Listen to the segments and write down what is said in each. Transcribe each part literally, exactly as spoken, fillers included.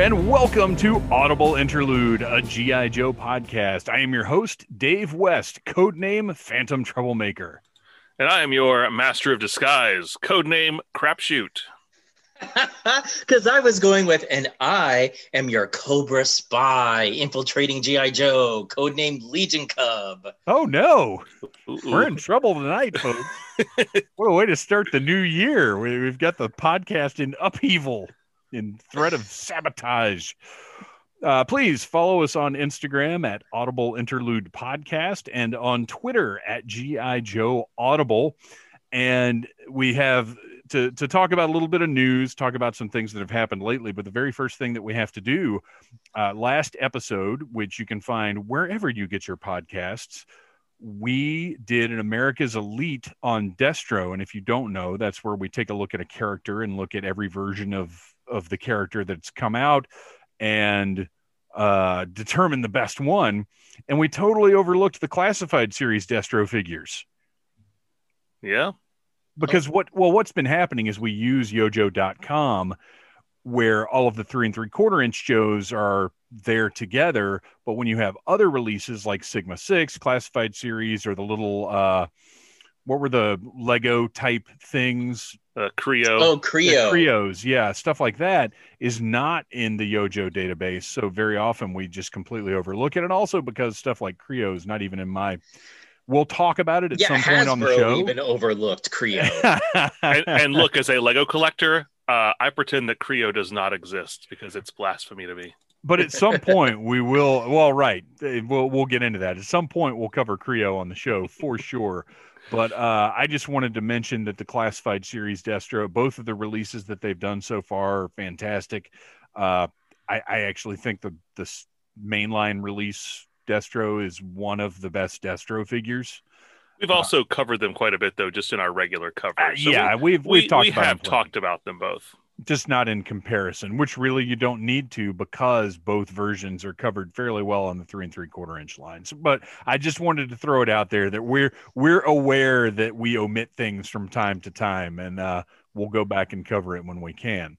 and welcome to Audible Interlude, a G I. Joe podcast. I am your host, Dave West, codename Phantom Troublemaker. And I am your master of disguise, codename Crapshoot. Because I was going with, and I am your Cobra spy, infiltrating G I. Joe, codename Legion Cub. Oh no, Ooh. We're in trouble tonight, folks. What a way to start the new year. We've got the podcast in upheaval, in threat of sabotage. Uh, please follow us on Instagram at Audible Interlude Podcast and on Twitter at G I. Joe Audible. And we have to, to talk about a little bit of news, talk about some things that have happened lately. But the very first thing that we have to do, uh, last episode, which you can find wherever you get your podcasts, we did an America's Elite on Destro. And if you don't know, that's where we take a look at a character and look at every version of, of the character that's come out and uh, determine the best one. And we totally overlooked the Classified Series Destro figures. Yeah. Because what, well, what's been happening is we use yojo dot com, where all of the three and three quarter inch Joes are there together. But when you have other releases like Sigma six, Classified Series, or the little, uh, what were the Lego type things? Uh, Kreo. Oh, Kreo. The Kreos. Yeah. Stuff like that is not in the Yojo database. So very often we just completely overlook it. And also because stuff like Kreo is not even in my... We'll talk about it at yeah, some point Hasbro on the show. Even overlooked Kreo. and, and look, as a Lego collector, uh, I pretend that Kreo does not exist because it's blasphemy to me. But at some point, we will. Well, right, we'll we'll get into that. At some point, we'll cover Kreo on the show for sure. But uh, I just wanted to mention that the Classified Series Destro, both of the releases that they've done so far, are fantastic. Uh, I, I actually think the the mainline release Destro is one of the best Destro figures. We've also uh, covered them quite a bit, though, just in our regular coverage. So uh, yeah, we, we've we've we, talked we about have them talked about them both, just not in comparison. Which really you don't need to, because both versions are covered fairly well on the three and three quarter inch lines. But I just wanted to throw it out there that we're we're aware that we omit things from time to time, and uh, we'll go back and cover it when we can.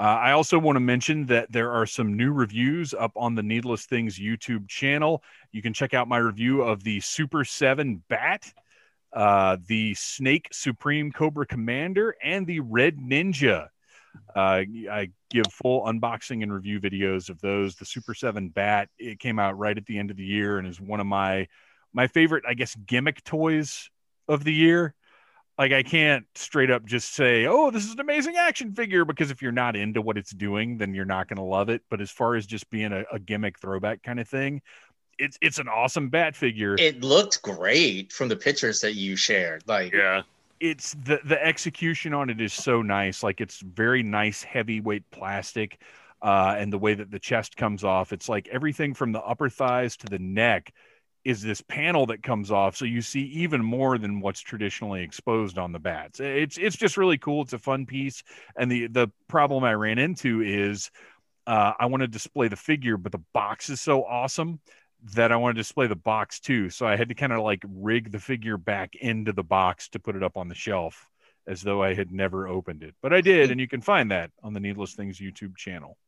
Uh, I also want to mention that there are some new reviews up on the Needless Things YouTube channel. You can check out my review of the Super seven Bat, uh, the Snake Supreme Cobra Commander, and the Red Ninja. Uh, I give full unboxing and review videos of those. The Super seven Bat, it came out right at the end of the year and is one of my, my favorite, I guess, gimmick toys of the year. Like, I can't straight up just say, oh, this is an amazing action figure, because if you're not into what it's doing, then you're not going to love it. But as far as just being a, a gimmick throwback kind of thing, it's it's an awesome Bat figure. It looked great from the pictures that you shared. Like, yeah, it's the, the execution on it is so nice. Like, it's very nice, heavyweight plastic. Uh, and the way that the chest comes off, it's like everything from the upper thighs to the neck is this panel that comes off, so you see even more than what's traditionally exposed on the Bats. It's it's just really cool. It's a fun piece, and the the problem I ran into is uh, I want to display the figure, but the box is so awesome that I want to display the box too. So I had to kind of like rig the figure back into the box to put it up on the shelf as though I had never opened it, but I did, and you can find that on the Needless Things YouTube channel.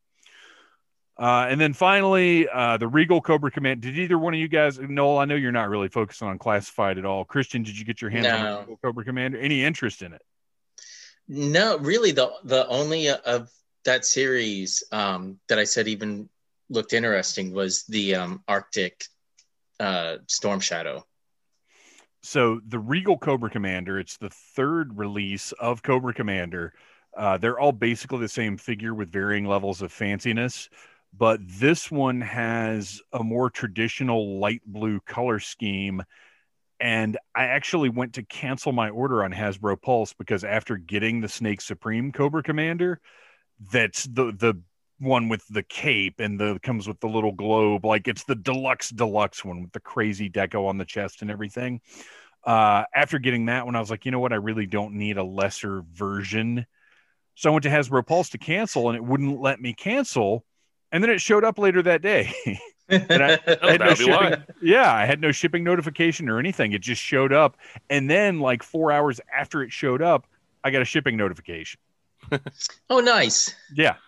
Uh, and then finally, uh, the Regal Cobra Commander. Did either one of you guys, Noel, I know you're not really focused on Classified at all. Christian, did you get your hands no. on the Regal Cobra Commander? Any interest in it? No, really, the the only of that series um, that I said even looked interesting was the um, Arctic uh, Storm Shadow. So the Regal Cobra Commander, it's the third release of Cobra Commander. Uh, they're all basically the same figure with varying levels of fanciness. But this one has a more traditional light blue color scheme. And I actually went to cancel my order on Hasbro Pulse because after getting the Snake Supreme Cobra Commander, that's the, the one with the cape and the comes with the little globe. Like, it's the deluxe deluxe one with the crazy deco on the chest and everything. Uh, after getting that one, I was like, you know what? I really don't need a lesser version. So I went to Hasbro Pulse to cancel, and it wouldn't let me cancel. And then it showed up later that day. and I, oh, I had no shipping, yeah, I had no shipping notification or anything. It just showed up. And then like four hours after it showed up, I got a shipping notification. Oh, nice. Yeah.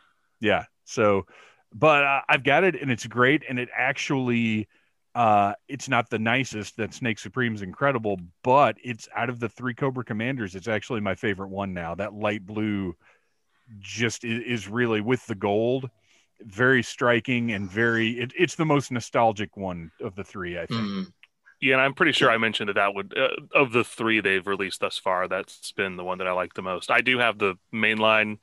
Yeah. So but uh, I've got it and it's great. And it actually, uh, it's not the nicest. That Snake Supreme is incredible, but it's out of the three Cobra Commanders, it's actually my favorite one now. That light blue just is, is really, with the gold, very striking and very, it, it's the most nostalgic one of the three, I think. Mm-hmm. Yeah, and I'm pretty sure I mentioned that that would, uh, of the three they've released thus far, that's been the one that I like the most. I do have the mainline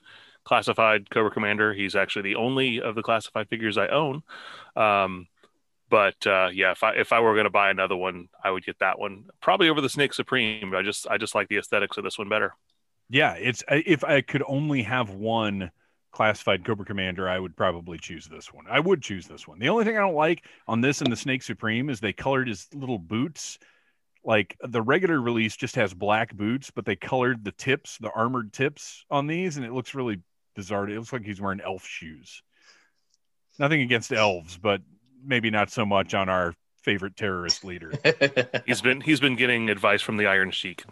Classified Cobra Commander. He's actually the only of the Classified figures I own. Um, but uh, yeah, if I if I were going to buy another one, I would get that one probably over the Snake Supreme. But I just I just like the aesthetics of this one better. Yeah, it's if I could only have one Classified Cobra Commander, I would probably choose this one. I would choose this one. The only thing I don't like on this and the Snake Supreme is they colored his little boots. Like the regular release just has black boots, but they colored the tips, the armored tips on these, and it looks really bizarre. It looks like he's wearing elf shoes. Nothing against elves, but maybe not so much on our favorite terrorist leader. he's been he's been getting advice from the Iron Sheik.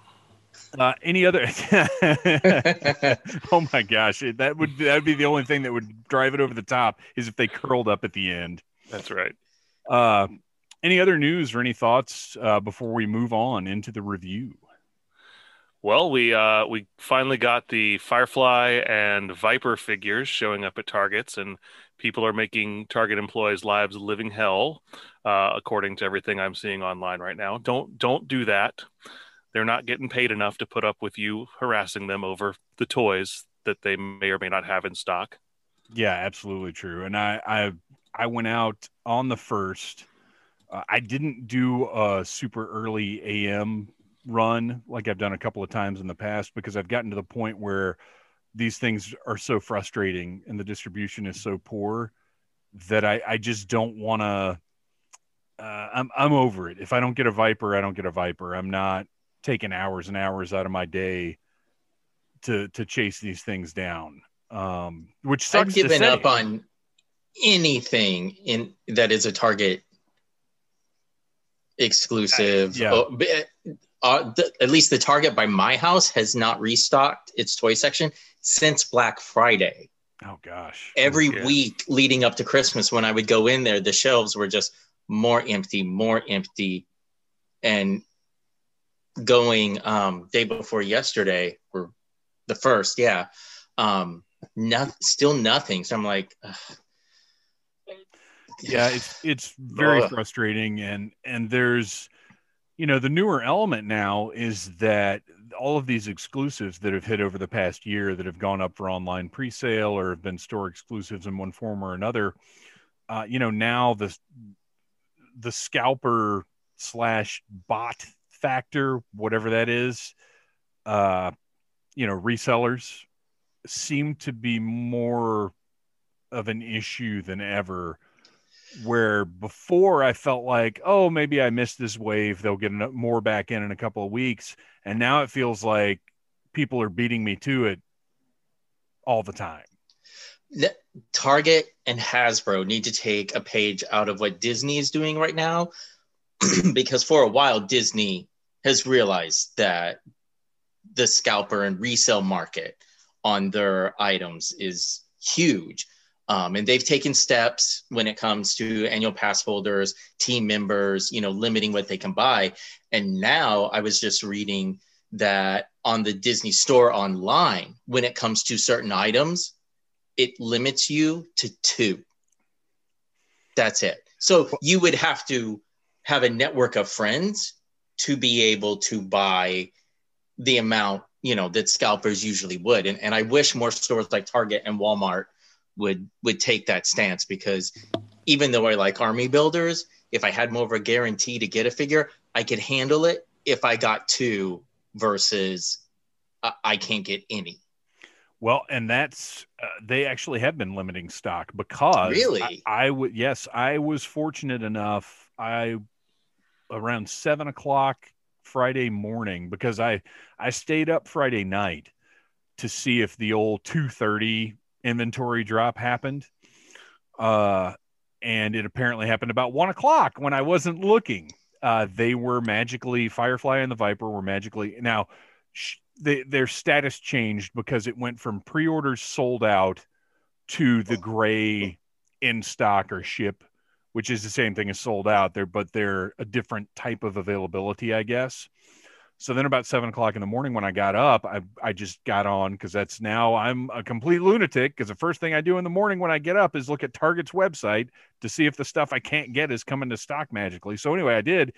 Uh, any other? Oh my gosh, that would that would be the only thing that would drive it over the top, is if they curled up at the end. That's right. Uh, any other news or any thoughts uh, before we move on into the review? Well, we uh, we finally got the Firefly and Viper figures showing up at Targets, and people are making Target employees' lives living hell, uh, according to everything I'm seeing online right now. Don't don't do that. They're not getting paid enough to put up with you harassing them over the toys that they may or may not have in stock. Yeah, absolutely true. And I I, I went out on the first. Uh, I didn't do a super early A M run like I've done a couple of times in the past, because I've gotten to the point where these things are so frustrating and the distribution is so poor that I, I just don't want to. Uh, I'm I'm over it. If I don't get a Viper, I don't get a Viper. I'm not taking hours and hours out of my day to to chase these things down, um, which sucks. I've given to say. up on anything in that is a Target exclusive. I, yeah. oh, uh, th- at least the Target by my house has not restocked its toy section since Black Friday. Oh gosh! Every yeah. week leading up to Christmas, when I would go in there, the shelves were just more empty, more empty, and going um day before yesterday or the first yeah um not still nothing. So I'm like ugh. yeah it's it's very ugh. frustrating, and and there's, you know, the newer element now is that all of these exclusives that have hit over the past year that have gone up for online presale or have been store exclusives in one form or another, uh you know, now the the scalper slash bot factor, whatever that is, uh you know, resellers seem to be more of an issue than ever, where before I felt like, oh, maybe I missed this wave, they'll get more back in in a couple of weeks, and now it feels like people are beating me to it all the time. The Target and Hasbro need to take a page out of what Disney is doing right now, because for a while Disney has realized that the scalper and resale market on their items is huge. Um, and they've taken steps when it comes to annual pass holders, team members, you know, limiting what they can buy. And now I was just reading that on the Disney store online, when it comes to certain items, it limits you to two. That's it. So you would have to have a network of friends to be able to buy the amount, you know, that scalpers usually would. And, and I wish more stores like Target and Walmart would, would take that stance, because even though I like army builders, if I had more of a guarantee to get a figure, I could handle it if I got two versus uh, I can't get any. Well, and that's, uh, they actually have been limiting stock because really? I, I would, yes, I was fortunate enough. I, around seven o'clock Friday morning, because I, I stayed up Friday night to see if the old two thirty inventory drop happened. Uh, and it apparently happened about one o'clock when I wasn't looking. Uh, they were magically, Firefly and the Viper were magically now sh- they, their status changed because it went from pre-orders sold out to the gray in stock or ship, which is the same thing as sold out there, but they're a different type of availability, I guess. So then about seven o'clock in the morning when I got up, I I just got on, because that's now I'm a complete lunatic, because the first thing I do in the morning when I get up is look at Target's website to see if the stuff I can't get is coming to stock magically. So anyway, I did.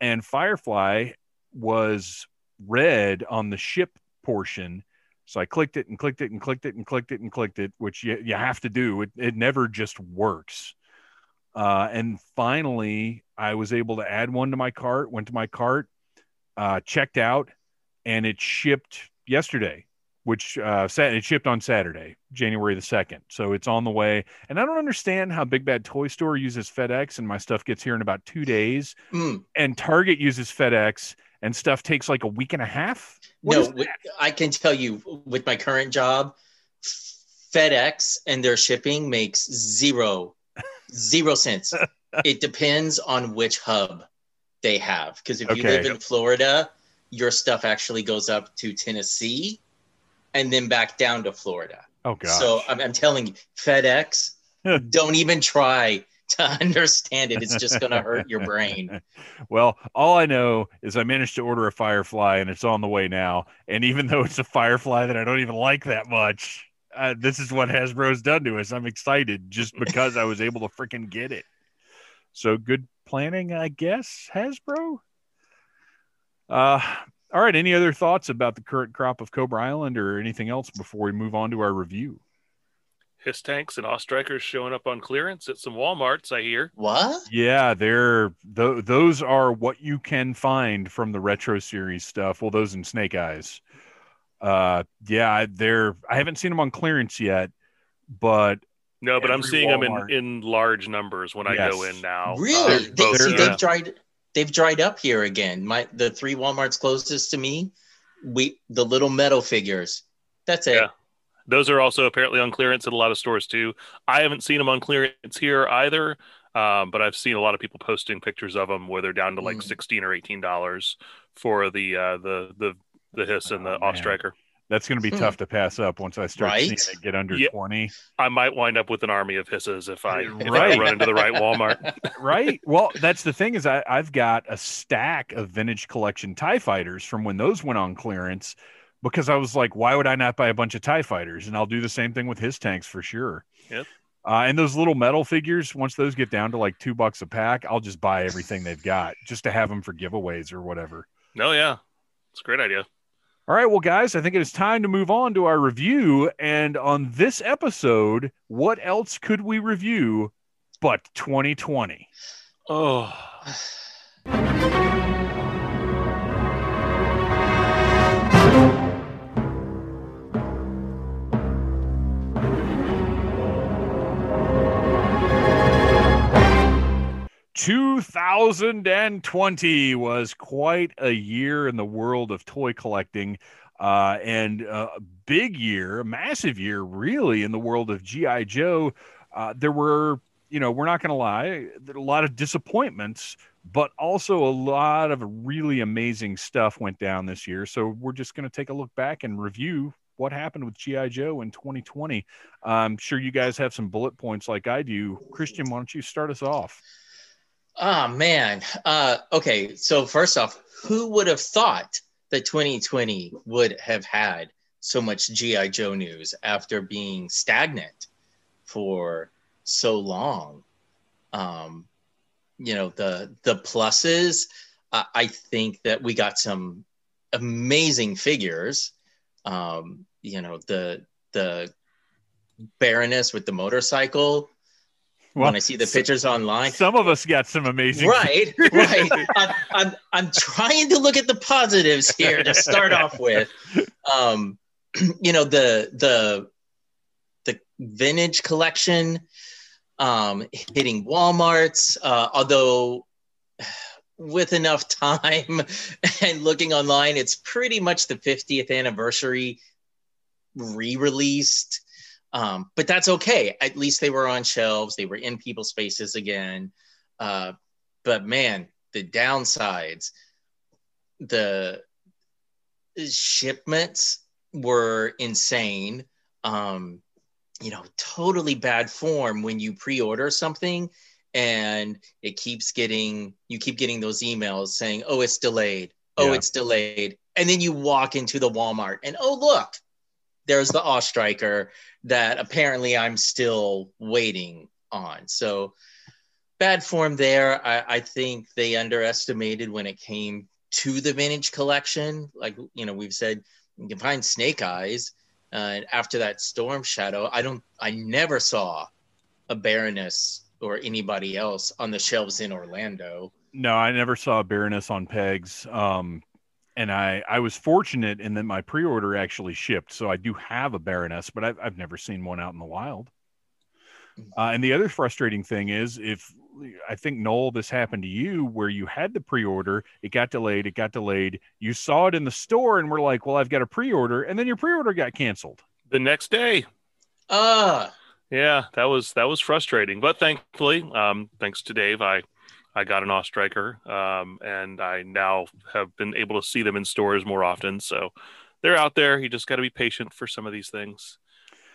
And Firefly was red on the ship portion. So I clicked it and clicked it and clicked it and clicked it and clicked it, which you, you have to do. It, it never just works. Uh, and finally, I was able to add one to my cart, went to my cart, uh, checked out, and it shipped yesterday, which uh, sat, it shipped on Saturday, January the second. So it's on the way. And I don't understand how Big Bad Toy Store uses FedEx and my stuff gets here in about two days. Mm. And Target uses FedEx and stuff takes like a week and a half. What no, with, I can tell you with my current job, FedEx and their shipping makes zero Zero cents. It depends on which hub they have. Because if okay. you live in Florida, your stuff actually goes up to Tennessee and then back down to Florida. Oh, God. So I'm, I'm telling you, FedEx, don't even try to understand it. It's just going to hurt your brain. Well, all I know is I managed to order a Firefly and it's on the way now. And even though it's a Firefly that I don't even like that much, Uh, this is what Hasbro's done to us. I'm excited just because I was able to freaking get it. So good planning, I guess, Hasbro. Uh, all right. Any other thoughts about the current crop of Cobra Island or anything else before we move on to our review? Hiss tanks and AWE Strikers showing up on clearance at some Walmarts, I hear. What? Yeah, they're th- those are what you can find from the retro series stuff. Well, those and Snake Eyes. Uh, yeah, they're, I haven't seen them on clearance yet, but no, but I'm seeing Walmart, them in, in large numbers when yes. I go in now. Really? Uh, they, see, they've dried, they've dried up here again. My, the three Walmarts closest to me, we, the little metal figures, that's it. Yeah. Those are also apparently on clearance at a lot of stores too. I haven't seen them on clearance here either. Um, but I've seen a lot of people posting pictures of them where they're down to like mm. sixteen or eighteen dollars for the, uh, the, the, the Hiss and the oh, AWE Striker. That's going to be hmm. tough to pass up once I start right? seeing it get under yeah. twenty. I might wind up with an army of Hisses if I, if right. I run into the right Walmart. Right. Well, that's the thing is I, I've got a stack of Vintage Collection TIE Fighters from when those went on clearance because I was like, why would I not buy a bunch of TIE Fighters? And I'll do the same thing with Hiss tanks for sure. Yep. Uh, and those little metal figures, once those get down to like two bucks a pack, I'll just buy everything they've got just to have them for giveaways or whatever. No, yeah. It's a great idea. All right, well, guys, I think it is time to move on to our review. And on this episode, what else could we review but twenty twenty? Oh. two thousand twenty was quite a year in the world of toy collecting, uh, and a big year, a massive year, really, in the world of G I. Joe. Uh, there were, you know, we're not going to lie, a lot of disappointments, but also a lot of really amazing stuff went down this year. So we're just going to take a look back and review what happened with G I. Joe in twenty twenty. I'm sure you guys have some bullet points like I do. Christian, why don't you start us off? Oh, man. Uh, okay, so first off, who would have thought that twenty twenty would have had so much G I. Joe news after being stagnant for so long? Um, you know, the the pluses, uh, I think that we got some amazing figures. Um, you know, the the Baroness with the motorcycle. Well, when I see the pictures online, some of us got some amazing. Right, right. I'm, I'm, I'm trying to look at the positives here to start off with. Um, you know, the the the vintage collection um, hitting Walmarts, uh, although with enough time and looking online, it's pretty much the fiftieth anniversary re-released. Um, but that's okay. At least they were on shelves. They were in people's faces again. Uh, but man, the downsides, the shipments were insane. Um, you know, totally bad form when you pre-order something and it keeps getting, you keep getting those emails saying, oh, it's delayed. Oh, yeah. it's delayed. And then you walk into the Walmart and, oh, look, there's the AWE Striker that apparently I'm still waiting on. So bad form there. I, I think they underestimated when it came to the vintage collection. Like, you know, we've said you can find Snake Eyes. Uh, and after that Storm Shadow, I don't, I never saw a Baroness or anybody else on the shelves in Orlando. No, I never saw a Baroness on pegs. Um, and I, I was fortunate in that my pre-order actually shipped. So I do have a Baroness, but I've, I've never seen one out in the wild. Uh, and the other frustrating thing is, if I think, Noel, this happened to you where you had the pre-order, it got delayed, it got delayed. You saw it in the store and we're like, well, I've got a pre-order. And then your pre-order got canceled the next day. Uh, yeah, that was, that was frustrating. But thankfully, um, thanks to Dave, I, I got an AWE Striker, um, and I now have been able to see them in stores more often. So they're out there. You just got to be patient for some of these things,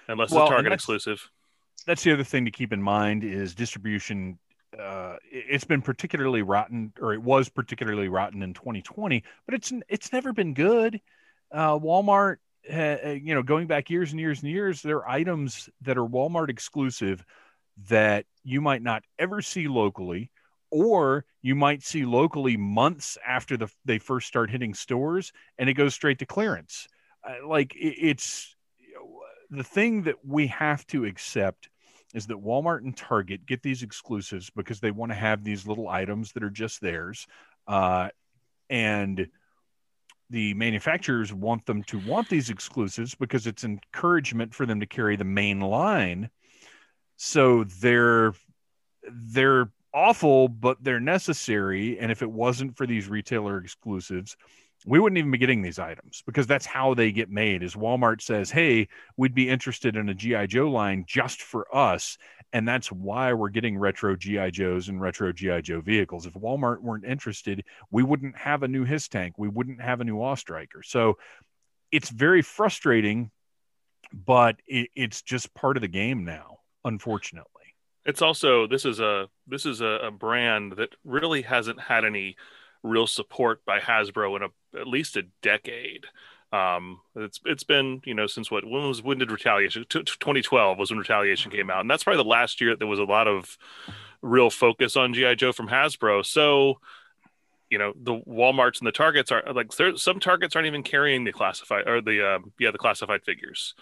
unless well, it's Target exclusive. That's the other thing to keep in mind is distribution. Uh, it's been particularly rotten, or it was particularly rotten in twenty twenty, but it's it's never been good. Uh, Walmart, uh, you know, going back years and years and years, there are items that are Walmart exclusive that you might not ever see locally, or you might see locally months after the they first start hitting stores, and it goes straight to clearance. Uh, like it, it's. The thing that we have to accept is that Walmart and Target get these exclusives because they want to have these little items that are just theirs. Uh, and the manufacturers want them to want these exclusives because it's encouragement for them to carry the main line. So they're, they're awful, but they're necessary. And if it wasn't for these retailer exclusives, we wouldn't even be getting these items, because that's how they get made. Is Walmart says, hey, we'd be interested in a G I Joe line just for us. And that's why we're getting retro G I Joes and retro G I Joe vehicles. If Walmart weren't interested, we wouldn't have a new Hiss Tank. We wouldn't have a new AWE Striker. So it's very frustrating, but it, it's just part of the game now, unfortunately. It's also, this is a, this is a, a brand that really hasn't had any real support by Hasbro in a, at least a decade. Um, it's it's been, you know, since what, when was, when did Retaliation, twenty twelve was when Retaliation came out. And that's probably the last year that there was a lot of real focus on G I Joe from Hasbro. So, you know, the Walmarts and the Targets are like, there, some Targets aren't even carrying the classified or the, um, yeah, the classified figures.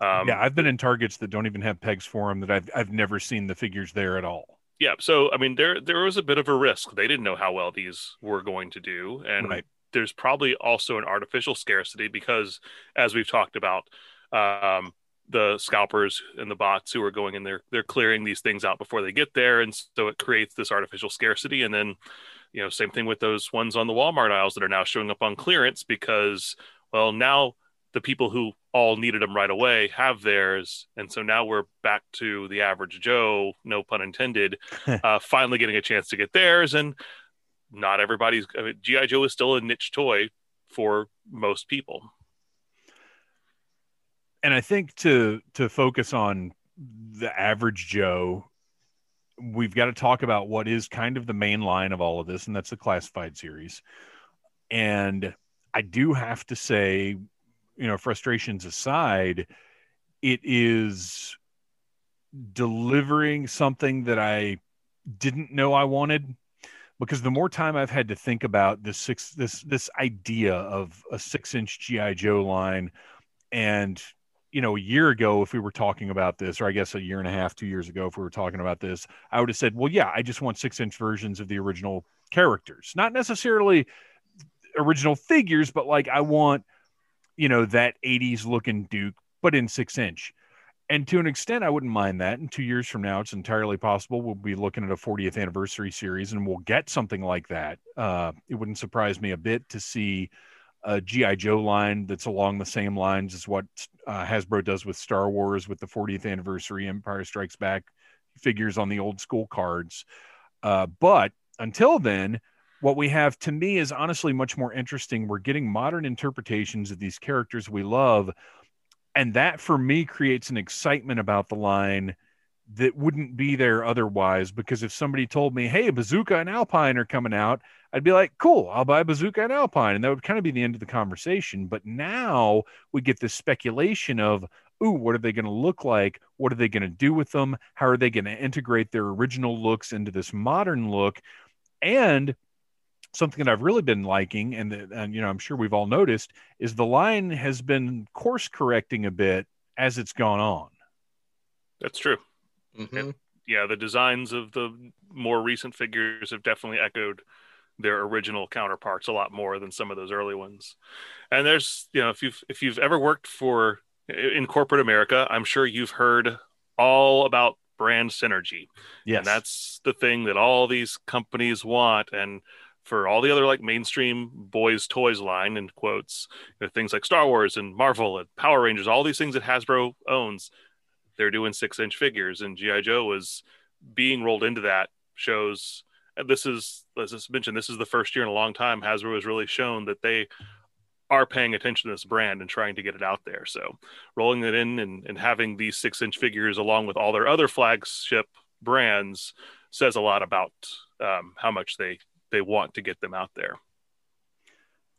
Um, yeah. I've been in Targets that don't even have pegs for them, that I've, I've never seen the figures there at all. Yeah, so I mean, there there was a bit of a risk. They didn't know how well these were going to do, and right. There's probably also an artificial scarcity because, as we've talked about, um, the scalpers and the bots who are going in there, they're clearing these things out before they get there, and so it creates this artificial scarcity. And then, you know, same thing with those ones on the Walmart aisles that are now showing up on clearance because, well, now the people who all needed them right away have theirs. And so now we're back to the average Joe, no pun intended, uh, finally getting a chance to get theirs. And not everybody's, I mean, G I Joe is still a niche toy for most people. And I think to, to focus on the average Joe, we've got to talk about what is kind of the main line of all of this. And that's the Classified Series. And I do have to say, you know, frustrations aside, it is delivering something that I didn't know I wanted, because the more time I've had to think about this six, this, this idea of a six inch G I Joe line. And, you know, a year ago, if we were talking about this, or I guess a year and a half, two years ago, if we were talking about this, I would have said, well, yeah, I just want six inch versions of the original characters, not necessarily original figures, but like I want, you know, that eighties looking Duke, but in six inch. And to an extent, I wouldn't mind that. And two years from now, it's entirely possible we'll be looking at a fortieth anniversary series and we'll get something like that. Uh, it wouldn't surprise me a bit to see a G I Joe line that's along the same lines as what uh, Hasbro does with Star Wars, with the fortieth anniversary Empire Strikes Back figures on the old school cards. Uh, but until then, what we have, to me, is honestly much more interesting. We're getting modern interpretations of these characters we love, And that for me creates an excitement about the line that wouldn't be there otherwise, because if somebody told me, hey, Bazooka and Alpine are coming out, I'd be like, cool, I'll buy Bazooka and Alpine. And that would kind of be the end of the conversation. But now we get this speculation of, ooh, what are they going to look like? What are they going to do with them? How are they going to integrate their original looks into this modern look? And something that I've really been liking, and, and you know, I'm sure we've all noticed, is the line has been course correcting a bit as it's gone on. That's true. Mm-hmm. And, yeah, the designs of the more recent figures have definitely echoed their original counterparts a lot more than some of those early ones. And there's, you know, if you've if you've ever worked for in corporate America, I'm sure you've heard all about brand synergy. Yes. And that's the thing that all these companies want. And for all the other like mainstream boys toys line, in quotes, you know, things like Star Wars and Marvel and Power Rangers, all these things that Hasbro owns, they're doing six inch figures, and G I Joe was being rolled into that. Shows, and this is, as I mentioned, this is the first year in a long time Hasbro has really shown that they are paying attention to this brand and trying to get it out there. So rolling it in and, and having these six inch figures along with all their other flagship brands says a lot about um, how much they they want to get them out there.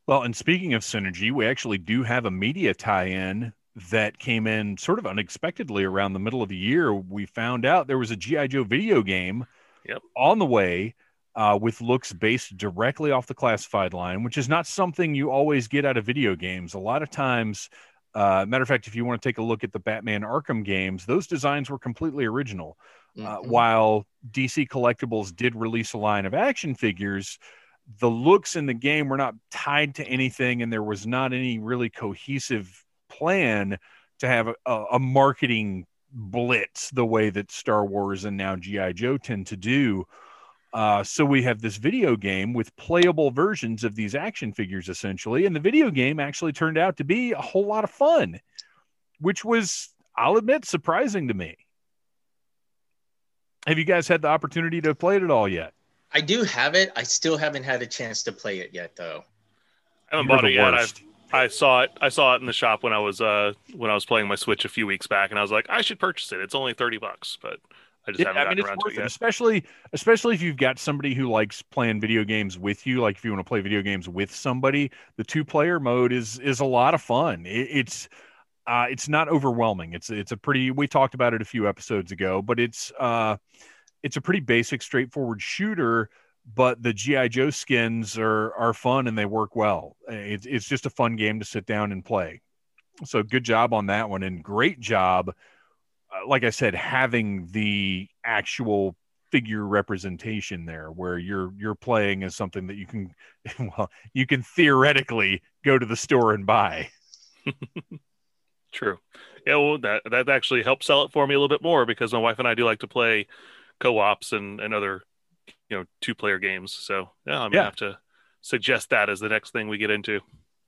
Well, and speaking of synergy, we actually do have a media tie-in that came in sort of unexpectedly around the middle of the year. We found out there was a G I Joe video game yep. on the way uh, with looks based directly off the classified line, which is not something you always get out of video games. A lot of times, uh, matter of fact, if you want to take a look at the Batman Arkham games, those designs were completely original. Uh, while D C Collectibles did release a line of action figures, the looks in the game were not tied to anything, and there was not any really cohesive plan to have a, a marketing blitz the way that Star Wars and now G I Joe tend to do. Uh, so we have this video game with playable versions of these action figures, essentially, and the video game actually turned out to be a whole lot of fun, which was, I'll admit, surprising to me. Have you guys had the opportunity to play it at all yet? I do have it. I still haven't had a chance to play it yet, though. I haven't You're bought it yet. I've, I saw it. I saw it in the shop when I was uh, when I was playing my Switch a few weeks back, and I was like, I should purchase it. It's only thirty bucks, but I just yeah, haven't I gotten mean, around to it yet. It, especially, especially if you've got somebody who likes playing video games with you. Like if you want to play video games with somebody, the two player mode is is a lot of fun. It, it's. Uh, it's not overwhelming. It's it's a pretty. We talked about it a few episodes ago, but it's uh, it's a pretty basic, straightforward shooter. But the G I Joe skins are are fun and they work well. It's it's just a fun game to sit down and play. So good job on that one, and great job. Uh, like I said, having the actual figure representation there, where you're you're playing as something that you can well you can theoretically go to the store and buy. True. Yeah, well, that that actually helped sell it for me a little bit more, because my wife and I do like to play co-ops and, and other, you know, two-player games. So yeah, I'm yeah. gonna have to suggest that as the next thing we get into.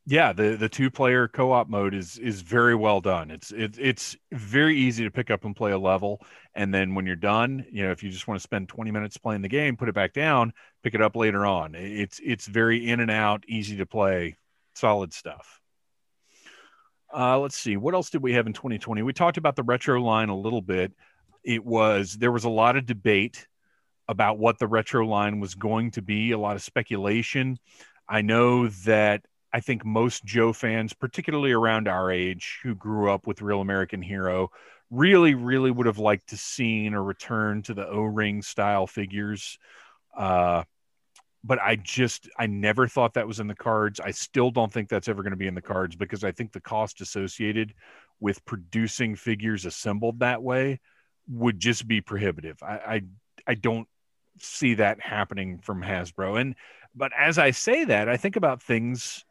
Yeah, the, the two-player co-op mode is is very well done. It's it, it's very easy to pick up and play a level, and then when you're done, you know, if you just want to spend twenty minutes playing the game, put it back down, pick it up later on. It's it's very in and out, easy to play, solid stuff. Uh, let's see. What else did we have in twenty twenty? We talked about the retro line a little bit. It was, there was a lot of debate about what the retro line was going to be, a lot of speculation. I know that I think most Joe fans, particularly around our age, who grew up with Real American Hero, really, really would have liked to seen a return to the O-ring style figures. Uh, But I just, I never thought that was in the cards. I still don't think that's ever going to be in the cards, because I think the cost associated with producing figures assembled that way would just be prohibitive. I, I, I don't see that happening from Hasbro. And, but as I say that, I think about things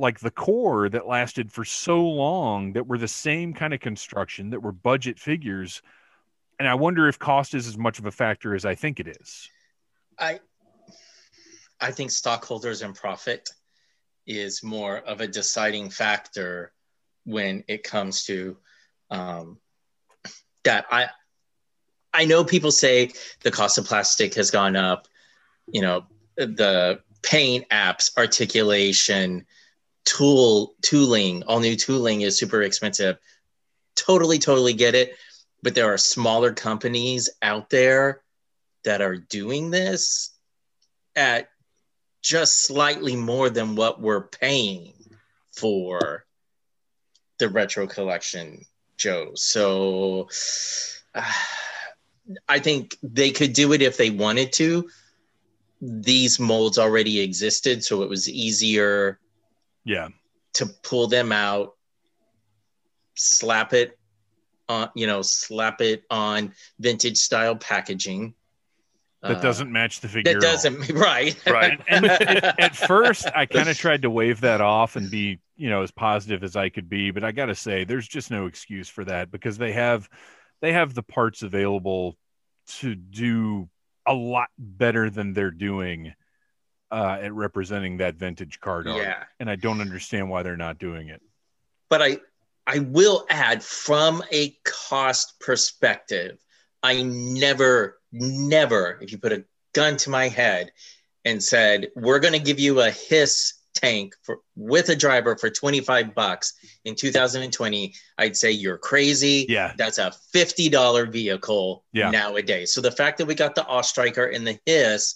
like the core that lasted for so long, that were the same kind of construction, that were budget figures. And I wonder if cost is as much of a factor as I think it is. I, I think stockholders and profit is more of a deciding factor when it comes to um, that. I I know people say the cost of plastic has gone up, you know, the paint apps, articulation, tool tooling, all new tooling is super expensive. Totally, totally get it. But there are smaller companies out there that are doing this at just slightly more than what we're paying for the retro collection, Joe. So uh, I think they could do it if they wanted to. These molds already existed, so it was easier yeah. to pull them out, slap it on, you know, slap it on vintage style packaging. That doesn't match the figure. That doesn't, right. Right. And at, at first, I kind of tried to wave that off and be, you know, as positive as I could be. But I got to say, there's just no excuse for that because they have, they have the parts available to do a lot better than they're doing uh, at representing that vintage card art. Yeah. And I don't understand why they're not doing it. But I, I will add, from a cost perspective, I never... Never, if you put a gun to my head and said, we're going to give you a Hiss tank for, with a driver for twenty-five bucks in two thousand twenty, I'd say you're crazy. Yeah. That's a fifty dollars vehicle yeah. nowadays. So the fact that we got the AWE Striker and the Hiss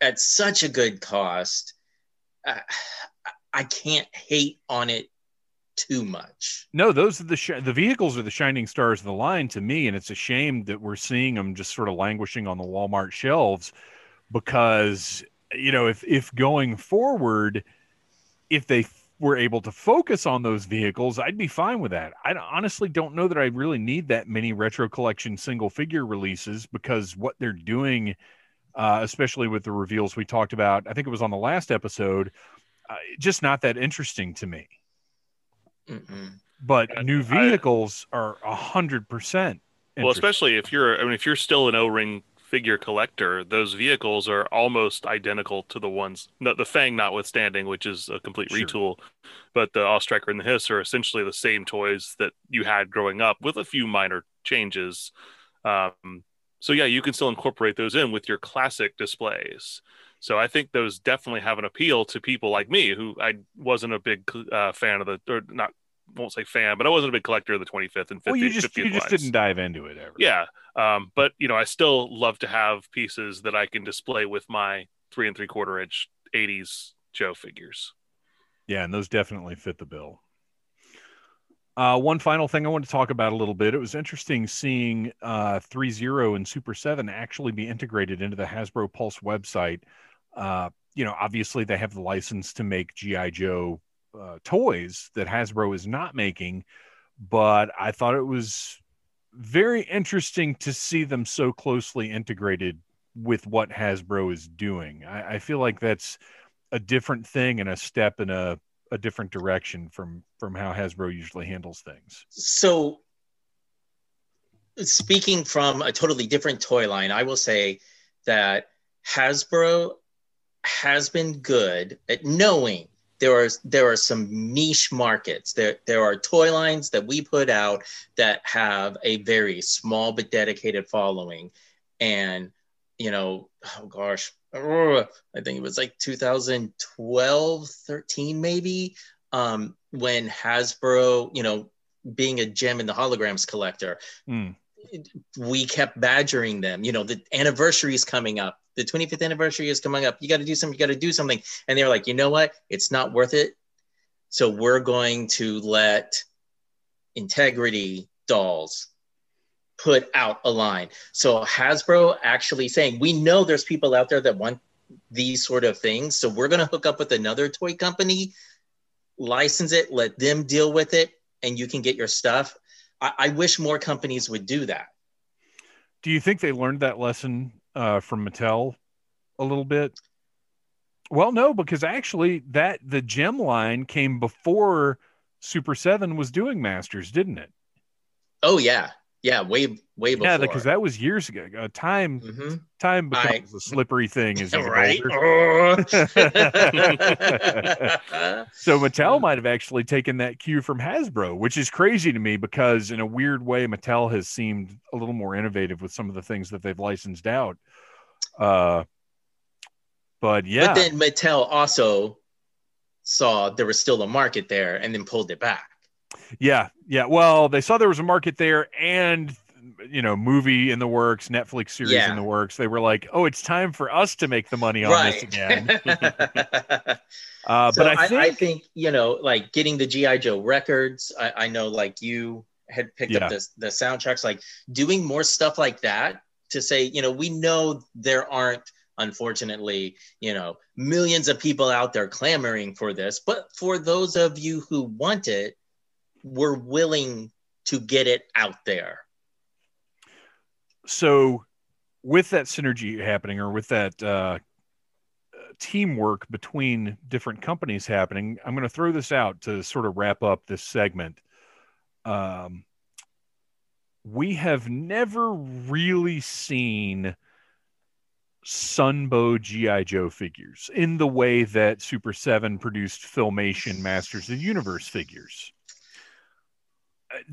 at such a good cost, uh, I can't hate on it too much. No, those are the sh- the vehicles are the shining stars of the line to me, and it's a shame that we're seeing them just sort of languishing on the Walmart shelves, because, you know, if if going forward, if they f- were able to focus on those vehicles, I'd be fine with that. I honestly don't know that I really need that many retro collection single figure releases, because what they're doing, uh, especially with the reveals we talked about, I think it was on the last episode, uh, just not that interesting to me. Mm-mm. But new vehicles I, are a hundred percent. Well, especially if you're, I mean, if you're still an O-ring figure collector, those vehicles are almost identical to the ones, the Fang notwithstanding, which is a complete sure. retool. But the AWE Striker and the Hiss are essentially the same toys that you had growing up, with a few minor changes. Um, so yeah, you can still incorporate those in with your classic displays. So I think those definitely have an appeal to people like me, who I wasn't a big uh, fan of the, or not, won't say fan, but I wasn't a big collector of the twenty-fifth and fiftieth. Well, you just, you just didn't dive into it ever. Yeah. Um, but, you know, I still love to have pieces that I can display with my three and three quarter inch eighties Joe figures. Yeah. And those definitely fit the bill. Uh, one final thing I want to talk about a little bit. It was interesting seeing uh, three zero and Super seven actually be integrated into the Hasbro Pulse website. Uh, you know, obviously they have the license to make G I. Joe uh, toys that Hasbro is not making, but I thought it was very interesting to see them so closely integrated with what Hasbro is doing. I, I feel like that's a different thing and a step in a, a different direction from, from how Hasbro usually handles things. So speaking from a totally different toy line, I will say that Hasbro has been good at knowing there are there are some niche markets. There there are toy lines that we put out that have a very small but dedicated following. And, you know, oh gosh, I think it was like two thousand twelve, thirteen maybe, um, when Hasbro, you know, being a gem in the holograms collector, mm. we kept badgering them. You know, the anniversary is coming up. The twenty-fifth anniversary is coming up. You got to do something. You got to do something. And they were like, you know what? It's not worth it. So we're going to let Integrity Dolls put out a line. So Hasbro actually saying, we know there's people out there that want these sort of things. So we're going to hook up with another toy company, license it, let them deal with it, and you can get your stuff. I, I wish more companies would do that. Do you think they learned that lesson Uh, from Mattel a little bit? Well, no, because actually that the gem line came before Super seven was doing Masters, didn't it? Oh yeah. Yeah. Way, way before. Yeah, because that was years ago. Uh, time, mm-hmm. time becomes I, a slippery thing. Is right. So Mattel might have actually taken that cue from Hasbro, which is crazy to me because in a weird way, Mattel has seemed a little more innovative with some of the things that they've licensed out. Uh, but yeah. But then Mattel also saw there was still a market there and then pulled it back. Yeah. Yeah. Well, they saw there was a market there and, you know, movie in the works, Netflix series yeah. in the works. They were like, oh, it's time for us to make the money on right. this again. uh, so but I, I, think... I think, you know, like getting the G I. Joe records, I, I know like you had picked yeah. up the, the soundtracks, like doing more stuff like that to say, you know, we know there aren't, unfortunately, you know, millions of people out there clamoring for this, but for those of you who want it, we're willing to get it out there. So with that synergy happening, or with that uh, teamwork between different companies happening, I'm going to throw this out to sort of wrap up this segment. Um, we have never really seen Sunbow G I. Joe figures in the way that Super seven produced Filmation Masters of the Universe figures.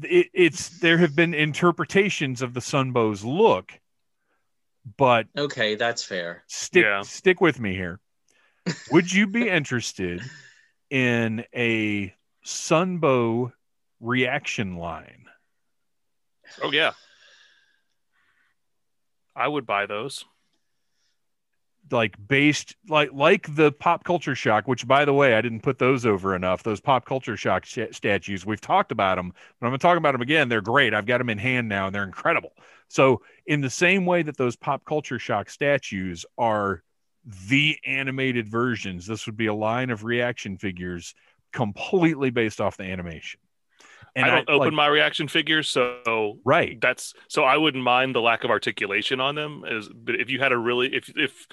It, it's there have been interpretations of the Sunbow's look, but okay, that's fair. Stick yeah. stick with me here. Would you be interested in a Sunbow reaction line? Oh yeah, I would buy those. Like based like like the Pop Culture Shock, which by the way I didn't put those over enough. Those Pop Culture Shock sh- statues, we've talked about them, but I'm gonna talk about them again. They're great. I've got them in hand now, and they're incredible. So in the same way that those Pop Culture Shock statues are the animated versions, this would be a line of reaction figures completely based off the animation. And I don't I, open like, my reaction figures, so right. That's so I wouldn't mind the lack of articulation on them. Is but if you had a really if if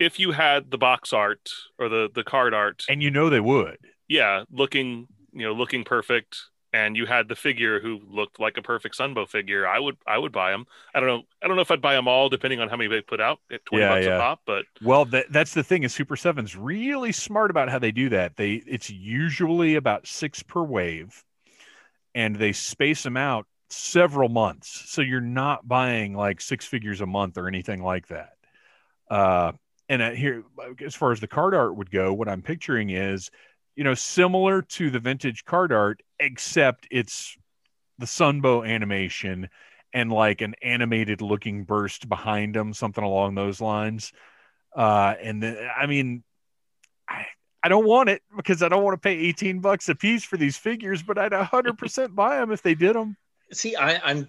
if you had the box art or the, the card art, and you know they would, yeah, looking you know looking perfect, and you had the figure who looked like a perfect Sunbow figure, I would I would buy them. I don't know I don't know if I'd buy them all depending on how many they put out at twenty yeah, bucks yeah. a pop. But well, that, that's the thing is Super seven's really smart about how they do that. They it's usually about six per wave. And they space them out several months. So you're not buying like six figures a month or anything like that. Uh, and at here, as far as the card art would go, what I'm picturing is, you know, similar to the vintage card art, except it's the Sunbow animation and like an animated looking burst behind them, something along those lines. Uh, and then, I mean, I, I don't want it because I don't want to pay eighteen bucks a piece for these figures, but I'd one hundred percent buy them if they did them. See, I, I'm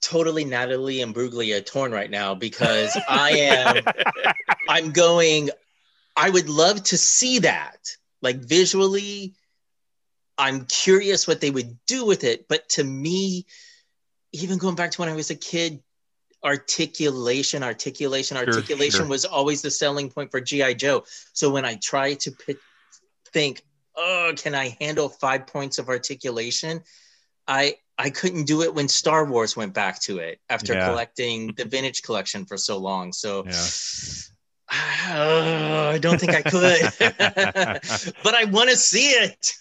totally Natalie and Bruglia torn right now because I am, I'm going, I would love to see that. Like visually, I'm curious what they would do with it. But to me, even going back to when I was a kid, articulation, articulation, articulation sure, sure. was always the selling point for G I. Joe. So when I try to pick, think, oh, can I handle five points of articulation? I I couldn't do it when Star Wars went back to it after yeah. collecting the Vintage Collection for so long. So yeah. uh, I don't think I could, but I want to see it.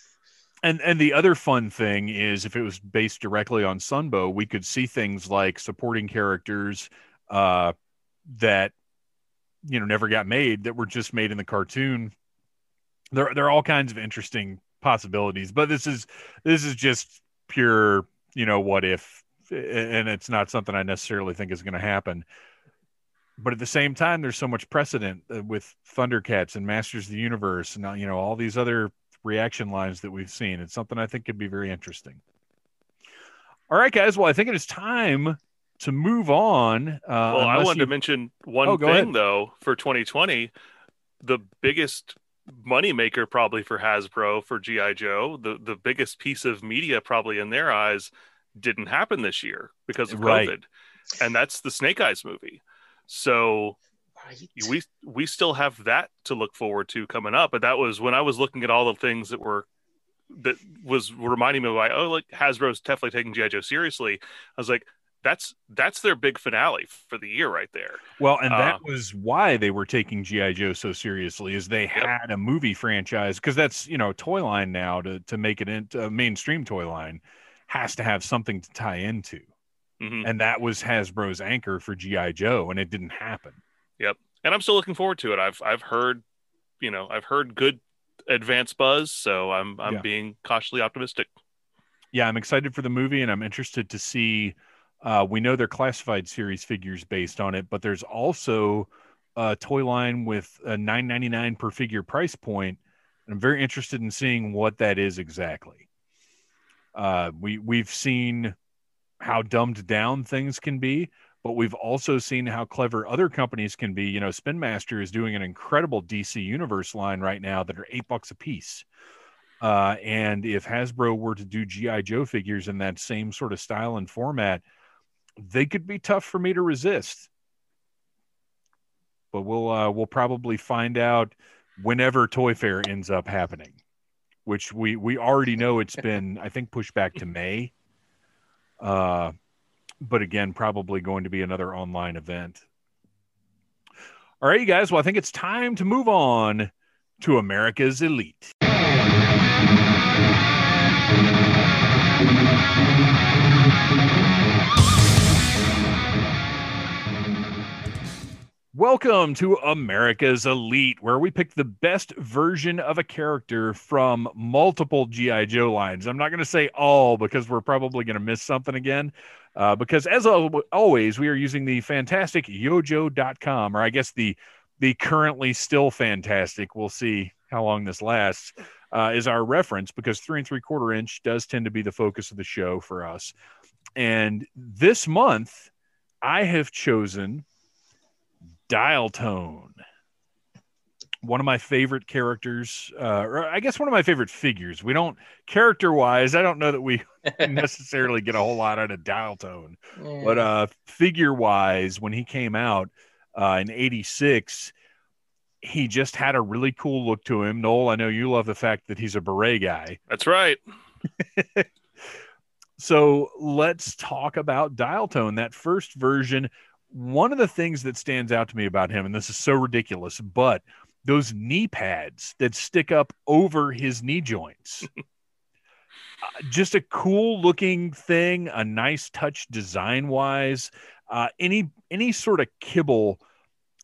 And and the other fun thing is if it was based directly on Sunbow, we could see things like supporting characters uh, that, you know, never got made that were just made in the cartoon. There, there are all kinds of interesting possibilities, but this is, this is just pure, you know, what if, and it's not something I necessarily think is going to happen. But at the same time, there's so much precedent with Thundercats and Masters of the Universe and, you know, all these other reaction lines that we've seen. It's something I think could be very interesting. All right, guys. Well, I think it is time to move on. Uh, well, I wanted you... to mention one oh, thing ahead. though, for twenty twenty, the biggest moneymaker probably for Hasbro, for G I. Joe, the, the biggest piece of media probably in their eyes didn't happen this year because of right. COVID. And that's the Snake Eyes movie. So Right. We we still have that to look forward to coming up, but that was when I was looking at all the things that were that was reminding me of why oh like Hasbro's definitely taking G I. Joe seriously. I was like, that's that's their big finale for the year right there. Well, and that uh, was why they were taking G I. Joe so seriously, is they had yep. a movie franchise, because that's you know toy line now to to make it into a mainstream toy line has to have something to tie into, mm-hmm. and that was Hasbro's anchor for G I. Joe, and it didn't happen. Yep. And I'm still looking forward to it. I've I've heard, you know, I've heard good advanced buzz, so I'm I'm yeah. being cautiously optimistic. Yeah, I'm excited for the movie, and I'm interested to see. Uh, we know they're classified series figures based on it, but there's also a toy line with a nine ninety-nine per figure price point. And I'm very interested in seeing what that is exactly. Uh, we we've seen how dumbed down things can be, but we've also seen how clever other companies can be. You know, Spin Master is doing an incredible D C Universe line right now that are eight bucks a piece. Uh, and if Hasbro were to do G I. Joe figures in that same sort of style and format, they could be tough for me to resist. But we'll uh, we'll probably find out whenever Toy Fair ends up happening, which we, we already know it's been, I think, pushed back to May. Uh, but again, probably going to be another online event. All right, you guys. Well, I think it's time to move on to America's Elite. Welcome to America's Elite, where we pick the best version of a character from multiple G I. Joe lines. I'm not going to say all because we're probably going to miss something again, uh, because as always, we are using the fantastic yojo dot com, or I guess the the currently still fantastic, we'll see how long this lasts, uh, is our reference, because three and three quarter inch does tend to be the focus of the show for us. And this month, I have chosen... Dial Tone, one of my favorite characters, uh, or I guess one of my favorite figures. We don't, character-wise, I don't know that we necessarily get a whole lot out of Dial Tone, yeah. but uh, figure-wise, when he came out uh, in eighty-six, he just had a really cool look to him. Noel, I know you love the fact that he's a beret guy. That's right. So let's talk about Dial Tone, that first version. One of the things that stands out to me about him, and this is so ridiculous, but those knee pads that stick up over his knee joints, uh, just a cool looking thing, a nice touch design wise, uh, any, any sort of kibble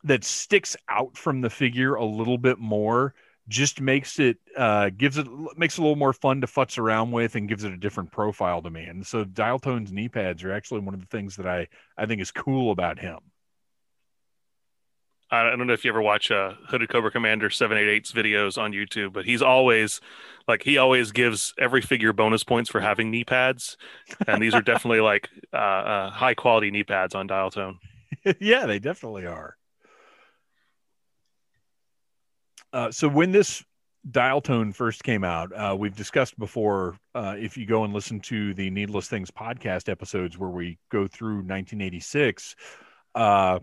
that sticks out from the figure a little bit more just makes it, uh, gives it, makes it a little more fun to futz around with and gives it a different profile to me. And so Dial Tone's knee pads are actually one of the things that I, I think is cool about him. I don't know if you ever watch uh, Hooded Cobra Commander seven eighty-eight's videos on YouTube, but he's always like, he always gives every figure bonus points for having knee pads. And these are definitely like uh, uh, high quality knee pads on Dial Tone. Yeah, they definitely are. Uh, so when this Dial Tone first came out, uh, we've discussed before, uh, if you go and listen to the Needless Things podcast episodes where we go through nineteen eighty-six, uh,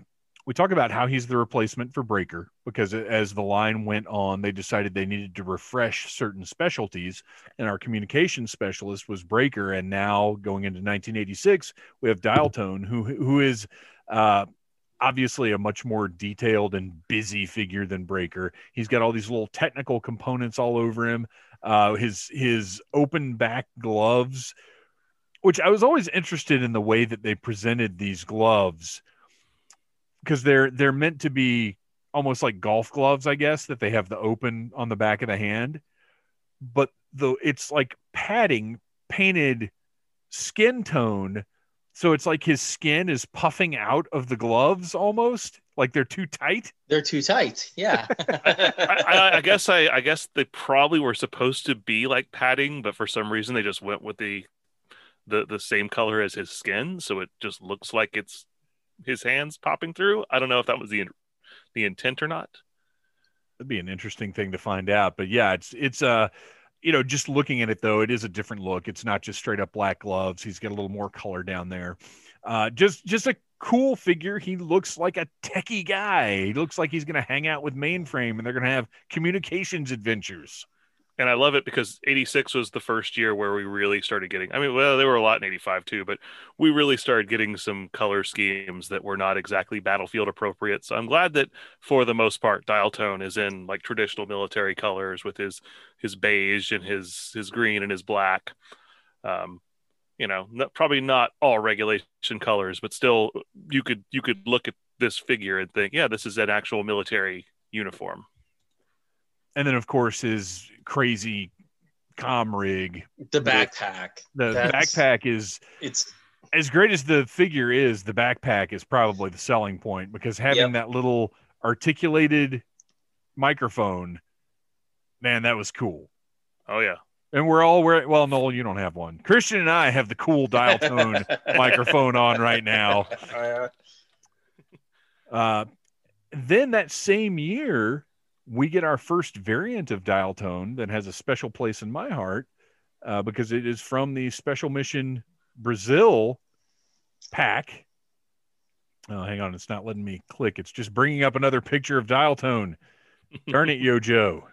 we talk about how he's the replacement for Breaker, because as the line went on, they decided they needed to refresh certain specialties, and our communications specialist was Breaker. And now going into nineteen eighty-six, we have Dial Tone, who, who is... Uh, obviously a much more detailed and busy figure than Breaker. He's got all these little technical components all over him. Uh, his, his open back gloves, which I was always interested in the way that they presented these gloves, because they're, they're meant to be almost like golf gloves, I guess, that they have the open on the back of the hand, but though it's like padding painted skin tone. So it's like his skin is puffing out of the gloves almost, like they're too tight. They're too tight. Yeah. I, I, I guess I, I guess they probably were supposed to be like padding, but for some reason they just went with the, the, the same color as his skin. So it just looks like it's his hands popping through. I don't know if that was the, the intent or not. That'd be an interesting thing to find out, but yeah, it's, it's a, uh, you know, just looking at it, though, it is a different look. It's not just straight up black gloves. He's got a little more color down there. Uh, just just a cool figure. He looks like a techie guy. He looks like he's going to hang out with Mainframe, and they're going to have communications adventures. And I love it because eighty-six was the first year where we really started getting, I mean, well, there were a lot in eighty-five, too, but we really started getting some color schemes that were not exactly battlefield appropriate. So I'm glad that, for the most part, Dial Tone is in like traditional military colors with his his beige and his, his green and his black. Um, you know, not, probably not all regulation colors, but still you could you could look at this figure and think, yeah, this is an actual military uniform. and then of course his crazy comm rig, the backpack. The, the backpack is it's as great as the figure is. The backpack is probably the selling point because having yep. that little articulated microphone, man, that was cool. Oh yeah. And we're all wearing, well, Noel, you don't have one. Christian and I have the cool dial tone microphone on right now. Uh, then that same year, we get our first variant of dial tone that has a special place in my heart uh, because it is from the Special Mission Brazil pack. Oh, hang on. It's not letting me click. It's just bringing up another picture of dial tone. Darn it, Yo-Jo.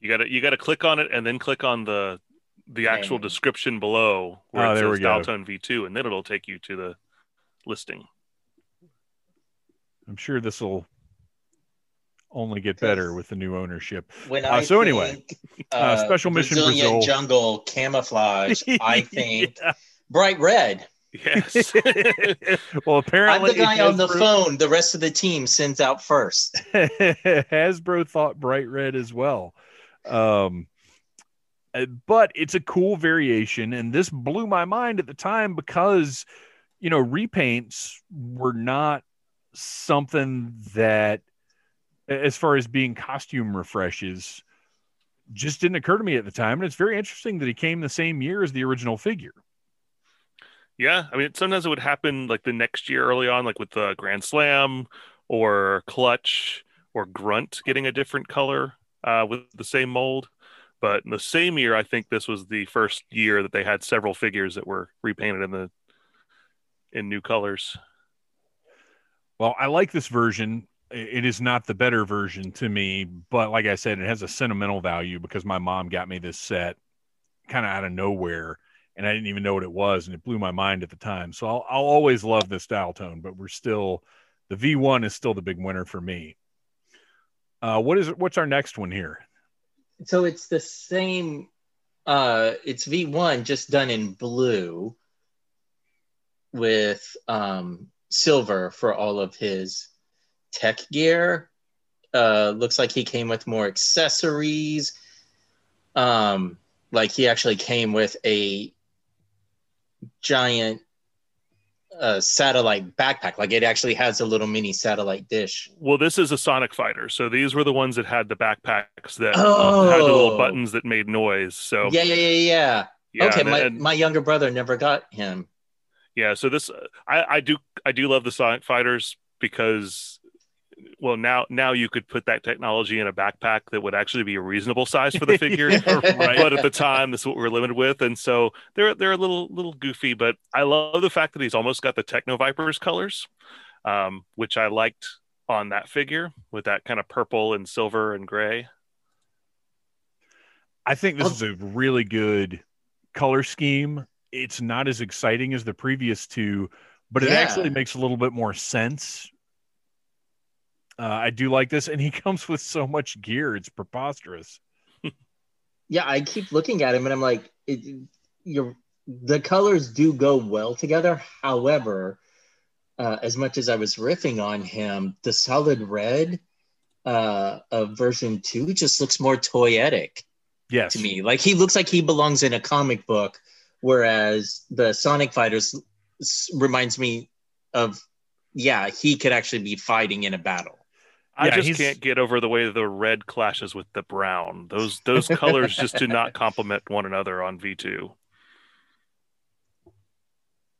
You gotta you gotta click on it and then click on the the actual Dang. description below where oh, it says dial tone V two, and then it'll take you to the listing. I'm sure this will only get better with the new ownership. When uh, I so think, anyway, uh, uh, Special Mission Brazil jungle camouflage. I think yeah. bright red. Yes. Well, apparently I'm the guy Hasbro... on the phone. The rest of the team sends out first. Hasbro thought bright red as well. Um, but it's a cool variation, and this blew my mind at the time because, you know, repaints were not something that, as far as being costume refreshes, just didn't occur to me at the time. And it's very interesting that he came the same year as the original figure. Yeah, I mean, sometimes it would happen like the next year early on, like with the Grand Slam or Clutch or Grunt getting a different color. Uh, with the same mold, but in the same year, I think this was the first year that they had several figures that were repainted in the in new colors. Well, I like this version. It is not the better version to me, but like I said, it has a sentimental value because my mom got me this set kind of out of nowhere, and I didn't even know what it was, and it blew my mind at the time. So I'll, I'll always love this dial tone, but we're still, the V one is still the big winner for me. Uh, what is what's our next one here? So it's the same. Uh, it's V one just done in blue with um, silver for all of his tech gear. Uh, looks like he came with more accessories. Um, like he actually came with a giant a satellite backpack. Like it actually has a little mini satellite dish. Well, this is a Sonic fighter, so these were the ones that had the backpacks that oh. um, had the little buttons that made noise. So yeah yeah yeah yeah, yeah okay, and my, and, my younger brother never got him. Yeah, so this uh, I, I do I do love the Sonic fighters because well now now you could put that technology in a backpack that would actually be a reasonable size for the figure. Right. But at the time this is what we were limited with, and so they're they're a little little goofy, but I love the fact that he's almost got the Techno Vipers colors, um which I liked on that figure with that kind of purple and silver and gray. I think this oh. is a really good color scheme. It's not as exciting as the previous two, but it yeah. actually makes a little bit more sense. Uh, I do like this, and he comes with so much gear. It's preposterous. Yeah, I keep looking at him, and I'm like, it, you're, the colors do go well together. However, uh, as much as I was riffing on him, the solid red uh, of version two just looks more toyetic yes. to me. Like, he looks like he belongs in a comic book, whereas the Sonic Fighters reminds me of, yeah, he could actually be fighting in a battle. I yeah, just he's... can't get over the way the red clashes with the brown. Those those colors just do not complement one another on V two.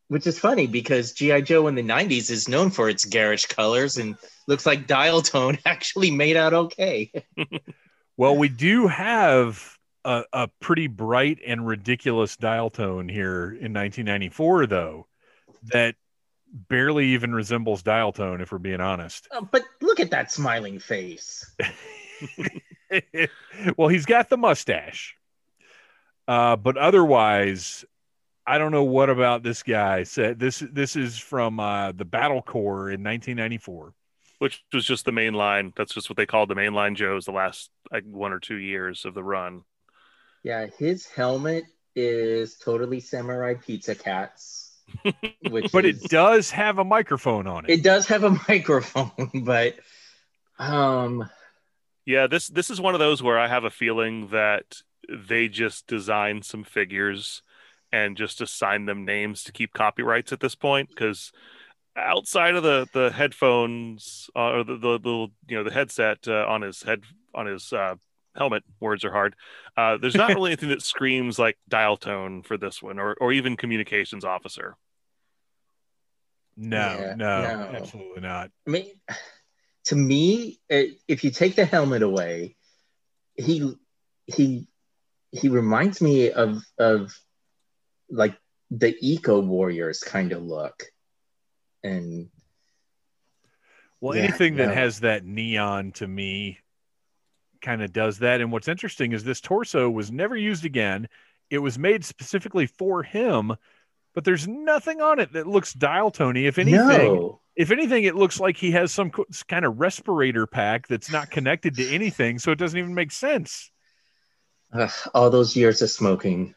Which is funny because G I. Joe in the nineties is known for its garish colors, and looks like dial tone actually made out okay. Well, we do have a, a pretty bright and ridiculous dial tone here in nineteen ninety-four, though, that barely even resembles dial tone if we're being honest. Oh, but look at that smiling face. Well, he's got the mustache. Uh, but otherwise, I don't know what about this guy said. This this is from uh, the Battle Corps in nineteen ninety-four, which was just the main line. That's just what they called the mainline Joes the last like one or two years of the run. Yeah, his helmet is totally Samurai Pizza Cats. Which but is, it does have a microphone on it. It does have a microphone, but um, Yeah, this this is one of those where I have a feeling that they just designed some figures and just assign them names to keep copyrights at this point, because outside of the the headphones uh, or the, the the you know the headset uh, on his head on his uh, helmet, words are hard. Uh, there's not really anything that screams like dial tone for this one, or or even communications officer. No, yeah, no, no, absolutely not. I mean, to me, it, if you take the helmet away, he he he reminds me of of like the Eco Warriors kind of look. And well, yeah, anything that no. has that neon to me kind of does that. And what's interesting is this torso was never used again. It was made specifically for him, but there's nothing on it that looks dial tony. If anything, no. if anything, it looks like he has some kind of respirator pack that's not connected to anything, so it doesn't even make sense. Uh, all those years of smoking.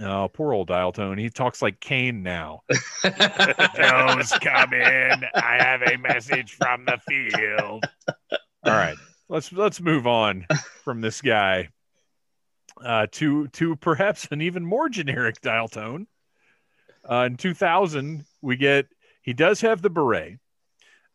Oh, poor old dial tone. He talks like Kane now. Jones, come in. I have a message from the field. All right, let's let's move on from this guy uh, to to perhaps an even more generic dial tone. Uh, in two thousand, we get he does have the beret.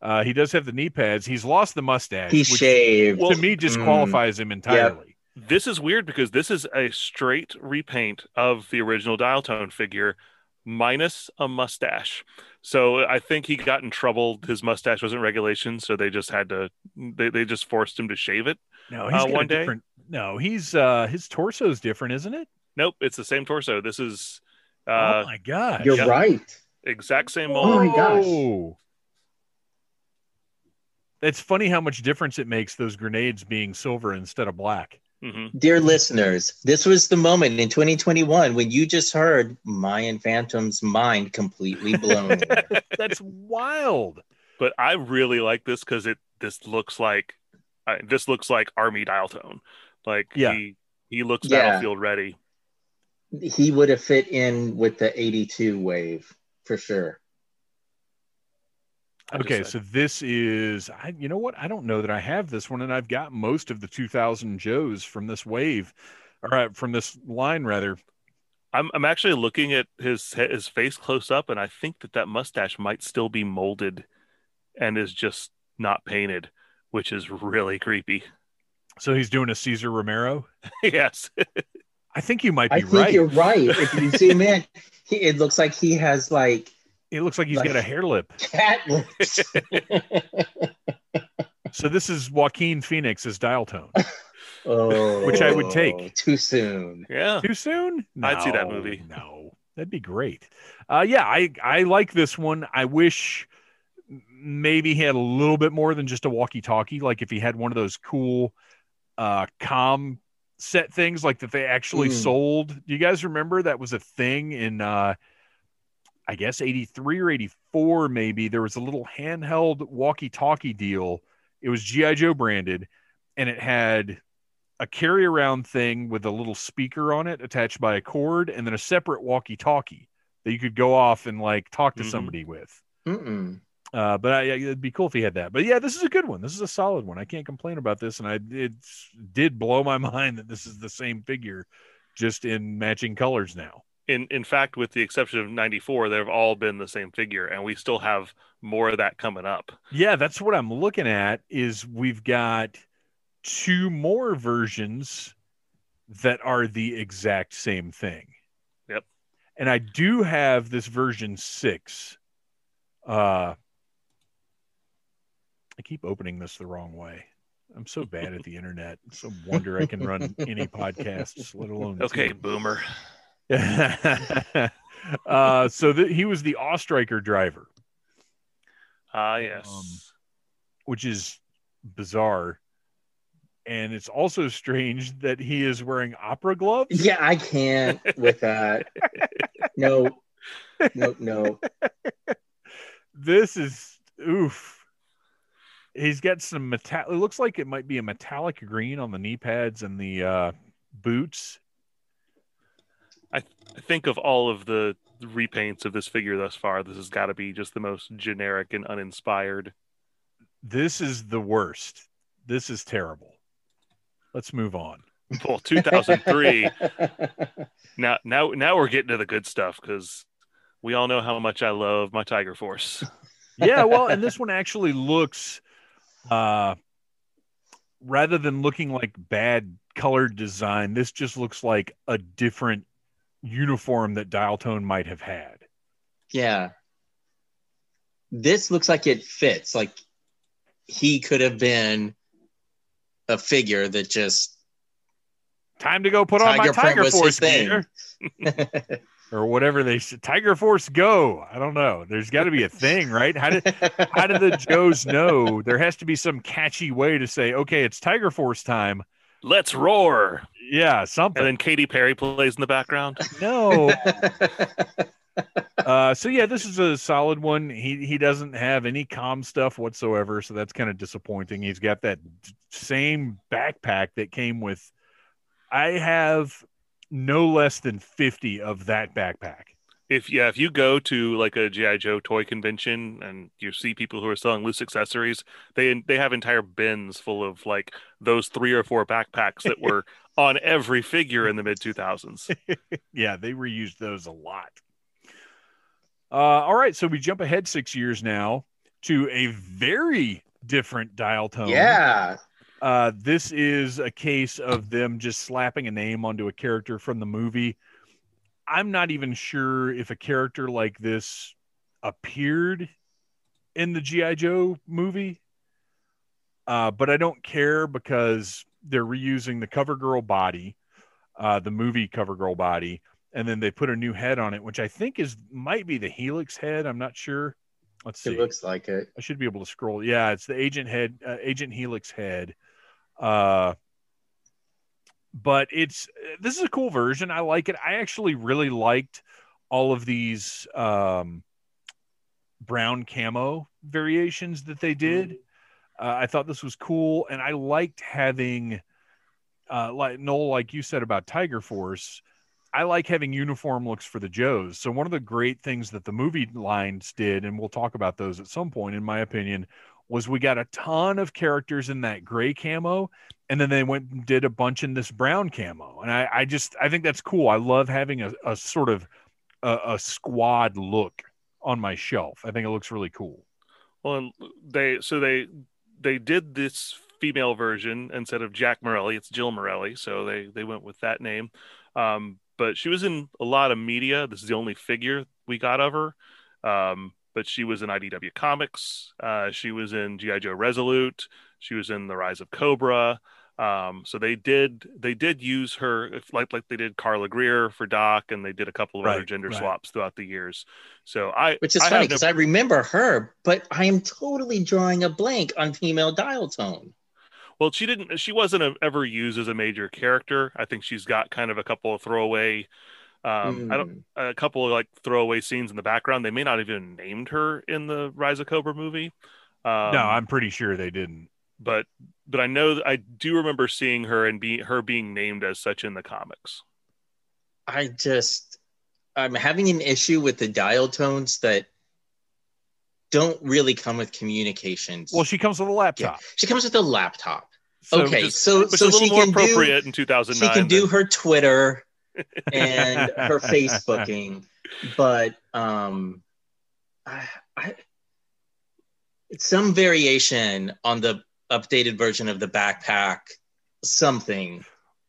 Uh, he does have the knee pads. He's lost the mustache. He's shaved. To me, disqualifies mm. him entirely. Yep. This is weird because this is a straight repaint of the original dial tone figure minus a mustache. So I think he got in trouble. His mustache wasn't regulation, so they just had to they, they just forced him to shave it. No, he's uh, one day. No, he's uh his torso is different, isn't it? Nope, it's the same torso. This is uh oh my god. You're yep, right. Exact same mold. Oh my gosh. It's funny how much difference it makes those grenades being silver instead of black. Mm-hmm. Dear listeners, this was the moment in twenty twenty-one when you just heard Mayan Phantom's mind completely blown. That's wild. But I really like this because it this looks like uh, this looks like Army dial tone. Like yeah. he he looks yeah. battlefield ready. He would have fit in with the eighty-two wave for sure. I okay, so this is, I, you know what? I don't know that I have this one, and I've got most of the two thousand Joes from this wave, or uh, from this line, rather. I'm I'm actually looking at his his face close up, and I think that that mustache might still be molded and is just not painted, which is really creepy. So he's doing a Cesar Romero? Yes. I think you might be I right. I think you're right. If you see, man, he, it looks like he has, like, it looks like he's like got a hair lip. Cat lips. So this is Joaquin Phoenix's dial tone. Oh, which I would take. Too soon. Yeah. Too soon? No, I'd see that movie. No. That'd be great. Uh, yeah, I, I like this one. I wish maybe he had a little bit more than just a walkie-talkie. Like if he had one of those cool uh, comm set things like that they actually mm. sold. Do you guys remember that was a thing in... Uh, I guess eighty-three or eighty-four, maybe, there was a little handheld walkie-talkie deal. It was G I. Joe branded, and it had a carry-around thing with a little speaker on it attached by a cord, and then a separate walkie-talkie that you could go off and, like, talk to mm-hmm. somebody with. Mm-mm. Uh, but I, it'd be cool if he had that. But, yeah, this is a good one. This is a solid one. I can't complain about this, and I it did blow my mind that this is the same figure, just in matching colors now. In in fact, with the exception of ninety-four, they've all been the same figure, and we still have more of that coming up. Yeah, that's what I'm looking at, is we've got two more versions that are the exact same thing. Yep. And I do have this version six. Uh, I keep opening this the wrong way. I'm so bad at the internet. It's a wonder I can run any podcasts, let alone... Okay, two. Boomer. uh, so th- he was the AWE Striker driver. Ah, uh, yes. Um, which is bizarre. And it's also strange that he is wearing opera gloves. Yeah, I can't with that. No, no, no. This is, oof. He's got some metallic, it looks like it might be a metallic green on the knee pads and the uh, boots. I, th- I think of all of the repaints of this figure thus far, this has got to be just the most generic and uninspired. This is the worst. This is terrible. Let's move on. Well, two thousand three. now, now, now we're getting to the good stuff because we all know how much I love my Tiger Force. Yeah, well, and this one actually looks, uh, rather than looking like bad colored design, this just looks like a different uniform that Dial Tone might have had. Yeah. This looks like it fits. Like he could have been a figure that just time to go put on my Tiger Force gear. Or whatever they said. Tiger Force go. I don't know. There's got to be a thing, right? How did how did the Joes know? There has to be some catchy way to say, okay, it's Tiger Force time. Let's roar. Yeah, something. And then Katy Perry plays in the background. No. uh, so, yeah, this is a solid one. He he doesn't have any comm stuff whatsoever, so that's kind of disappointing. He's got that d- same backpack that came with... I have... no less than fifty of that backpack. If yeah, if you go to like a G I. Joe toy convention and you see people who are selling loose accessories, they they have entire bins full of like those three or four backpacks that were on every figure in the mid two thousands. Yeah, they reused those a lot. Uh, all right, so we jump ahead six years now to a very different Dial Tone. Yeah. Uh, this is a case of them just slapping a name onto a character from the movie. I'm not even sure if a character like this appeared in the G I. Joe movie, uh, but I don't care because they're reusing the cover girl body, uh, the movie cover girl body, and then they put a new head on it, which I think is might be the Helix head. I'm not sure. Let's see. It looks like it. I should be able to scroll. Yeah, it's the Agent head, uh, Agent Helix head. Uh, but it's this is a cool version. I like it. I actually really liked all of these um, brown camo variations that they did. Uh, I thought this was cool, and I liked having, uh, like Noel, like you said about Tiger Force. I like having uniform looks for the Joes. So one of the great things that the movie lines did, and we'll talk about those at some point, in my opinion, was we got a ton of characters in that gray camo, and then they went and did a bunch in this brown camo. And I, I just, I think that's cool. I love having a, a sort of a, a squad look on my shelf. I think it looks really cool. Well, they, so they, they did this female version instead of Jack Morelli, it's Jill Morelli. So they, they went with that name. Um, But she was in a lot of media. This is the only figure we got of her. Um, but she was in I D W Comics. Uh, she was in G I. Joe Resolute. She was in The Rise of Cobra. Um, so they did they did use her, like like they did Carla Greer for Doc, and they did a couple of right, other gender right. swaps throughout the years. So I, which is I funny because no... I remember her, but I am totally drawing a blank on female Dial Tone. Well, she didn't. She wasn't a, ever used as a major character. I think she's got kind of a couple of throwaway, um, mm. I don't, a couple of like throwaway scenes in the background. They may not even named her in the Rise of Cobra movie. Um, no, I'm pretty sure they didn't. But but I know I do remember seeing her and be her being named as such in the comics. I just I'm having an issue with the Dial Tones that don't really come with communications. Well, she comes with a laptop. Yeah. She comes with a laptop. So okay, just, so which so is a little she more can appropriate do, in two thousand nine. She can then. do her Twitter and her Facebooking, but um, I, I, some variation on the updated version of the backpack, something.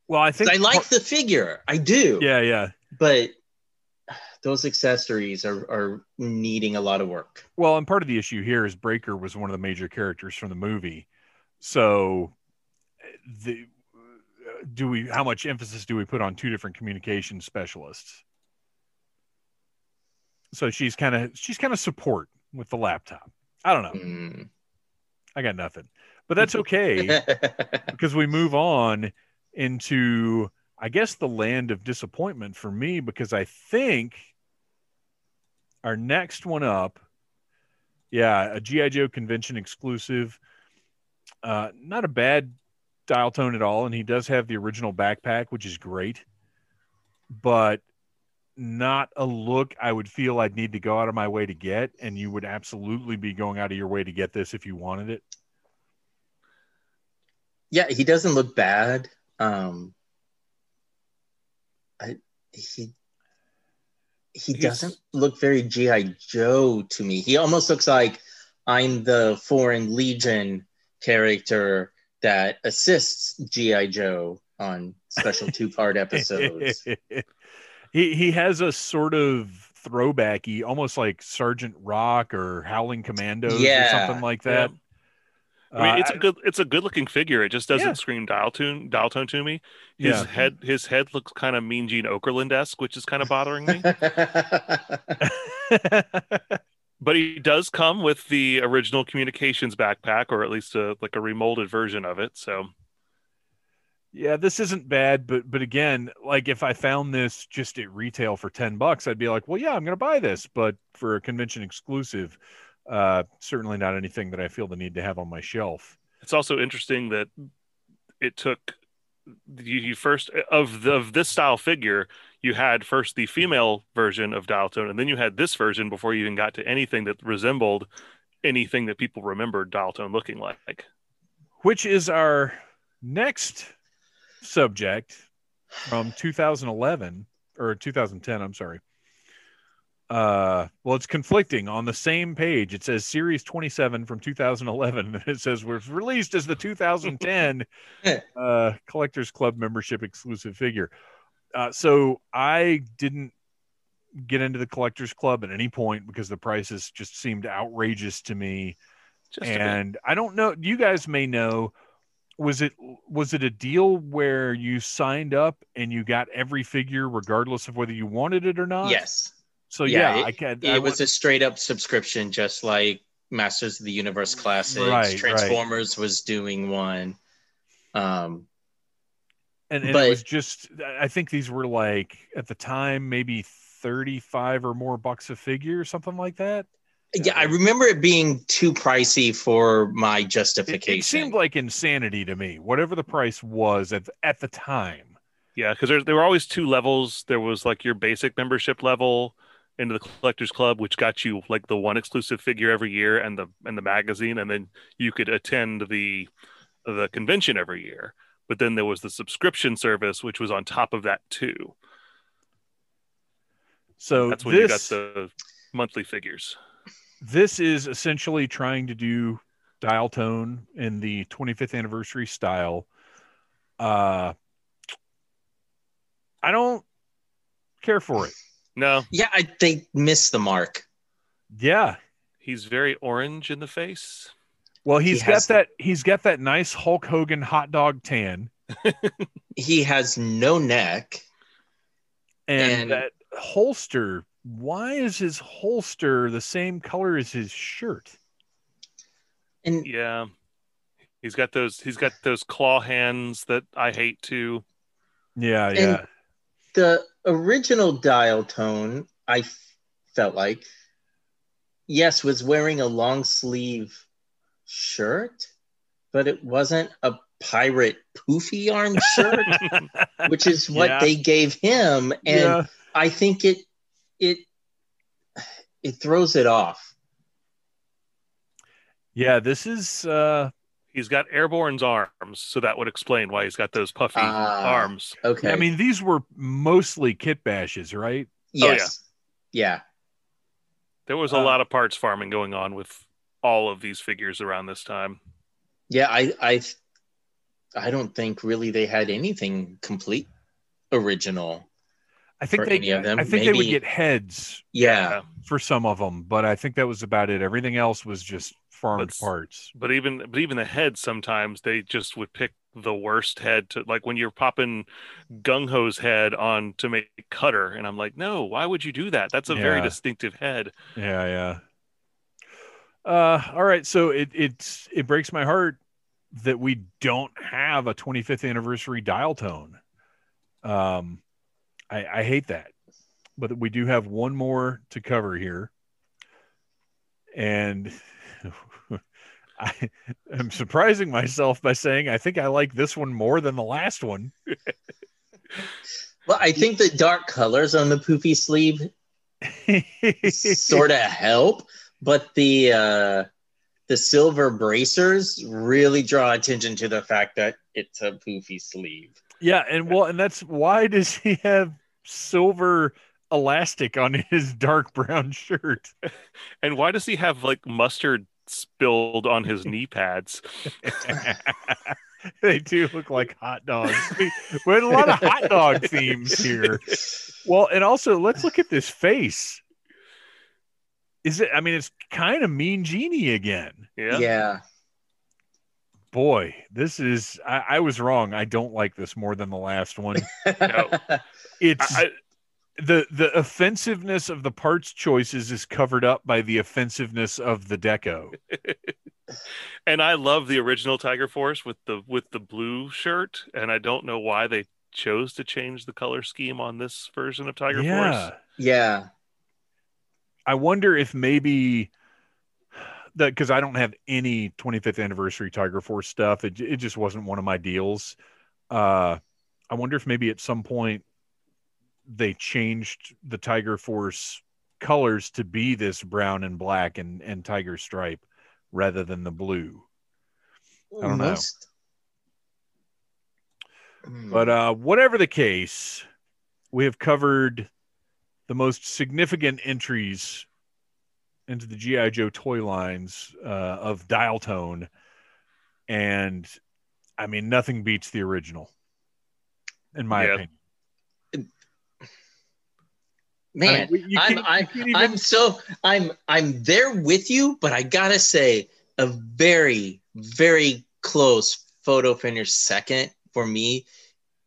Well, I think I like the figure. I do. Yeah, yeah, but. Those accessories are, are needing a lot of work. Well, and part of the issue here is Breaker was one of the major characters from the movie. So the, do we, how much emphasis do we put on two different communication specialists? So she's kind of, she's kind of support with the laptop. I don't know. Mm. I got nothing, but that's okay because we move on into, I guess, the land of disappointment for me, because I think our next one up, yeah, a G I. Joe convention exclusive. Uh, not a bad Dial Tone at all, and he does have the original backpack, which is great, but not a look I would feel I'd need to go out of my way to get, and you would absolutely be going out of your way to get this if you wanted it. yeah, he doesn't look bad. Um, I he he He's... doesn't look very G I. Joe to me. He almost looks like I'm the Foreign Legion character that assists G I. Joe on special two-part episodes. He he has a sort of throwbacky, almost like Sergeant Rock or Howling Commandos yeah. or something like that. Yeah. I mean, it's a good, it's a good-looking figure. It just doesn't yeah. scream dial tone, dial tone to me. His yeah. head, his head looks kind of Mean Gene Okerlund-esque, which is kind of bothering me. But he does come with the original communications backpack, or at least a, like a remolded version of it. So, yeah, this isn't bad. But but again, like if I found this just at retail for ten bucks, I'd be like, well, yeah, I'm going to buy this. But for a convention exclusive. Uh, certainly not anything that I feel the need to have on my shelf. It's also interesting that it took you, you first of the, of this style figure. You had first the female version of dial tone, and then you had this version before you even got to anything that resembled anything that people remembered dial tone looking like. Which is our next subject from two thousand eleven or two thousand ten. I'm sorry. Uh, well, it's conflicting on the same page. It says series twenty-seven from two thousand eleven. It says was released as the two thousand ten uh, Collectors Club membership exclusive figure. Uh, so I didn't get into the Collectors Club at any point because the prices just seemed outrageous to me. Just and I don't know. You guys may know. Was it was it a deal where you signed up and you got every figure regardless of whether you wanted it or not? Yes. So yeah, yeah it, I can. It I was a straight up subscription, just like Masters of the Universe Classics. Right, Transformers right. was doing one, um, and, and but, it was just. I think these were like at the time maybe thirty-five or more bucks a figure, or something like that. Yeah, I remember it being too pricey for my justification. It, it seemed like insanity to me, whatever the price was at at the time. Yeah, because there there were always two levels. There was like your basic membership level. Into the Collectors Club, which got you like the one exclusive figure every year and the and the magazine, and then you could attend the the convention every year. But then there was the subscription service, which was on top of that too. So that's when this, you got the monthly figures. This is essentially trying to do dial tone in the twenty-fifth anniversary style. Uh, I don't care for it. No. Yeah, I they missed the mark. Yeah, he's very orange in the face. Well, he's he got that the... he's got that nice Hulk Hogan hot dog tan. He has no neck, and, and that holster. Why is his holster the same color as his shirt? And yeah, he's got those he's got those claw hands that I hate too. Yeah, yeah. And the original dial tone, I f- felt like, yes, was wearing a long sleeve shirt, but it wasn't a pirate poofy arm shirt, which is what yeah. they gave him. And yeah. I think it it it throws it off. Yeah, this is uh he's got Airborne's arms, so that would explain why he's got those puffy uh, arms. Okay. I mean, these were mostly kit bashes, right? Yes. Oh, yeah. yeah. There was a uh, lot of parts farming going on with all of these figures around this time. Yeah, I, I, I don't think really they had anything complete original. I think they, I think Maybe. they would get heads. Yeah, for some of them, but I think that was about it. Everything else was just. Farmed but, parts, but even but even the head, sometimes they just would pick the worst head to, like when you're popping Gung Ho's head on to make Cutter, and I'm like, no, why would you do that? That's a yeah. very distinctive head. Yeah, yeah. Uh, all right, so it it's it breaks my heart that we don't have a twenty-fifth anniversary dial tone. Um, I, I hate that, but we do have one more to cover here, and. I am surprising myself by saying I think I like this one more than the last one. Well, I think the dark colors on the poofy sleeve sort of help, but the uh, the silver bracers really draw attention to the fact that it's a poofy sleeve. Yeah, and well, and that's why does he have silver elastic on his dark brown shirt? And why does he have like mustard spilled on his knee pads? They do look like hot dogs. We, we had a lot of hot dog themes here. Well, and also let's look at this face. Is it? I mean, it's kind of Mean Genie again. Yeah. Yeah. Boy, this is. I, I was wrong. I don't like this more than the last one. No, it's I, the the offensiveness of the parts choices is covered up by the offensiveness of the deco. And I love the original Tiger Force with the with the blue shirt, and I don't know why they chose to change the color scheme on this version of Tiger yeah. Force. Yeah. I wonder if maybe that, because I don't have any twenty-fifth anniversary Tiger Force stuff. It it just wasn't one of my deals. Uh, I wonder if maybe at some point they changed the Tiger Force colors to be this brown and black and, and tiger stripe rather than the blue. I don't Most... know. But uh, whatever the case, we have covered the most significant entries into the G I. Joe toy lines uh, of dial tone. And I mean, nothing beats the original, in my yeah. opinion. Man, I mean, I'm, I'm, even... I'm so, I'm, I'm there with you, but I gotta say a very, very close photo finish second for me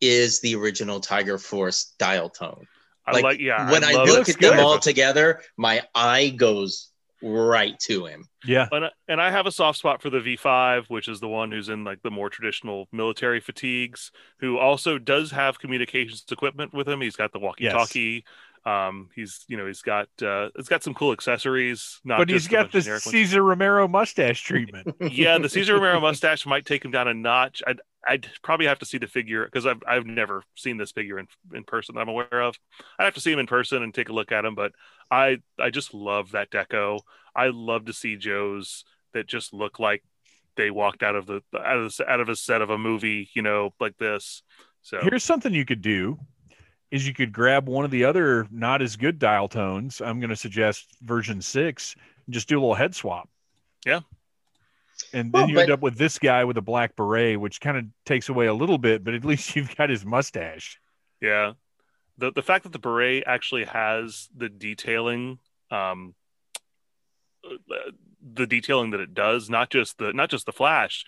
is the original Tiger Force dial tone. Like, like, yeah, when I, I look at them good. all together, my eye goes right to him. Yeah. And I, and I have a soft spot for the V five, which is the one who's in like the more traditional military fatigues, who also does have communications equipment with him. He's got the walkie-talkie. Yes. Um, he's, you know, he's got, uh, it's got some cool accessories. Not but he's got the Cesar ones. Romero mustache treatment. Yeah. The Cesar Romero mustache might take him down a notch. I'd, I'd probably have to see the figure because I've I've never seen this figure in, in person that I'm aware of. I'd have to see him in person and take a look at him, but I, I just love that deco. I love to see Joes that just look like they walked out of the out of the, out of a set of a movie, you know, like this. So here's something you could do is you could grab one of the other not as good dial tones. I'm going to suggest version six and just do a little head swap. Yeah. And then well, you but, end up with this guy with a black beret, which kind of takes away a little bit, but at least you've got his mustache. Yeah. The the fact that the beret actually has the detailing, um, the detailing that it does, not just the not just the flash,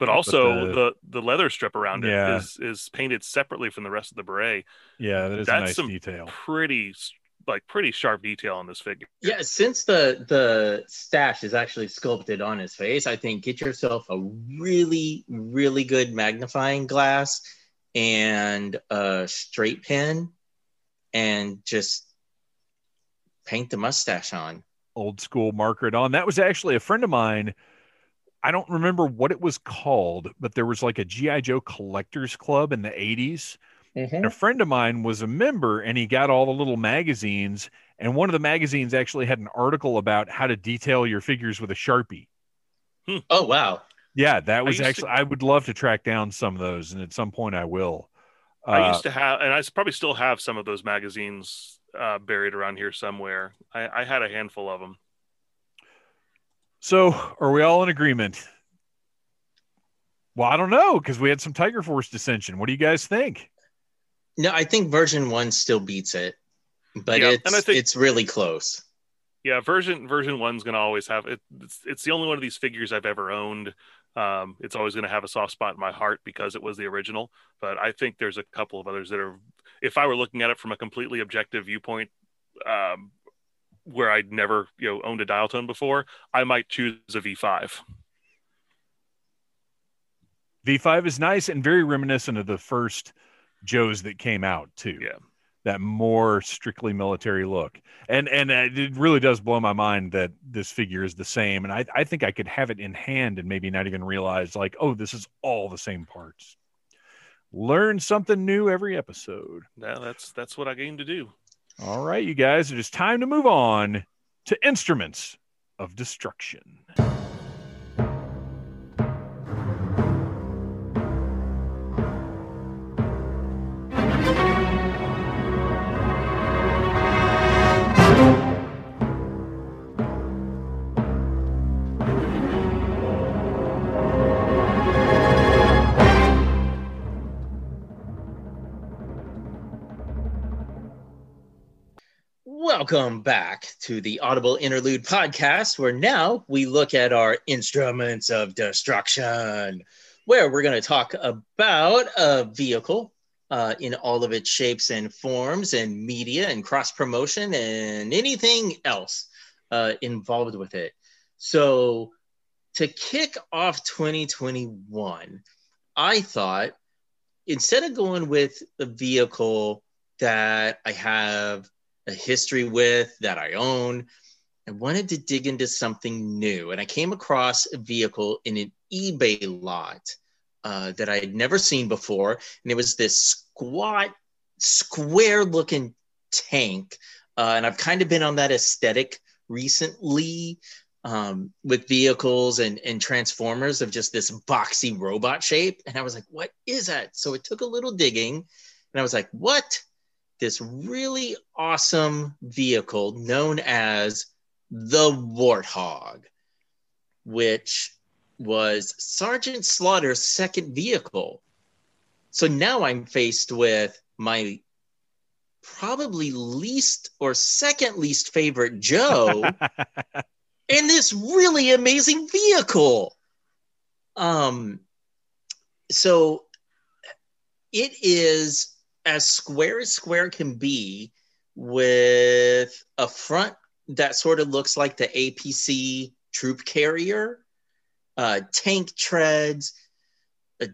but also but the, the, the leather strip around it yeah. is, is painted separately from the rest of the beret. Yeah, that is That's a nice some detail. Pretty like pretty sharp detail on this figure. Yeah, since the the stash is actually sculpted on his face, I think get yourself a really, really good magnifying glass and a straight pen and just paint the mustache on. Old school marker it on. That was actually a friend of mine. I don't remember what it was called, but there was like a G I. Joe collectors club in the eighties. Mm-hmm. And a friend of mine was a member and he got all the little magazines. And one of the magazines actually had an article about how to detail your figures with a Sharpie. Hmm. Oh, wow. Yeah, that was actually, to... I would love to track down some of those. And at some point I will. Uh, I used to have, and I probably still have some of those magazines uh, buried around here somewhere. I, I had a handful of them. So are we all in agreement? Well, I don't know, because we had some Tiger Force dissension. What do you guys think? No, I think version one still beats it, but yeah, it's think, it's really close. Yeah, version version one's gonna always have it. It's, it's the only one of these figures I've ever owned. Um, it's always gonna have a soft spot in my heart because it was the original. But I think there's a couple of others that are. If I were looking at it from a completely objective viewpoint, um, where I'd never you know owned a dial tone before, I might choose a V five. V five is nice and very reminiscent of the first Joes that came out too. Yeah, that more strictly military look, and and it really does blow my mind that this figure is the same. And I, I think I could have it in hand and maybe not even realize like, oh, this is all the same parts. Learn something new every episode. Yeah, that's that's what I aim to do. All right, you guys, it is time to move on to Instruments of Destruction. Welcome back to the Audible Interlude podcast, where now we look at our instruments of destruction, where we're going to talk about a vehicle uh, in all of its shapes and forms and media and cross promotion and anything else uh, involved with it. So to kick off twenty twenty-one, I thought instead of going with the vehicle that I have a history with, that I own, I wanted to dig into something new. And I came across a vehicle in an eBay lot uh, that I had never seen before. And it was this squat, square looking tank. Uh, and I've kind of been on that aesthetic recently um, with vehicles and, and Transformers of just this boxy robot shape. And I was like, what is that? So it took a little digging and I was like, what? This really awesome vehicle known as the Warthog, which was Sergeant Slaughter's second vehicle. So now I'm faced with my probably least or second least favorite Joe in this really amazing vehicle. Um, so it is as square as square can be, with a front that sort of looks like the A P C troop carrier, uh, tank treads, uh,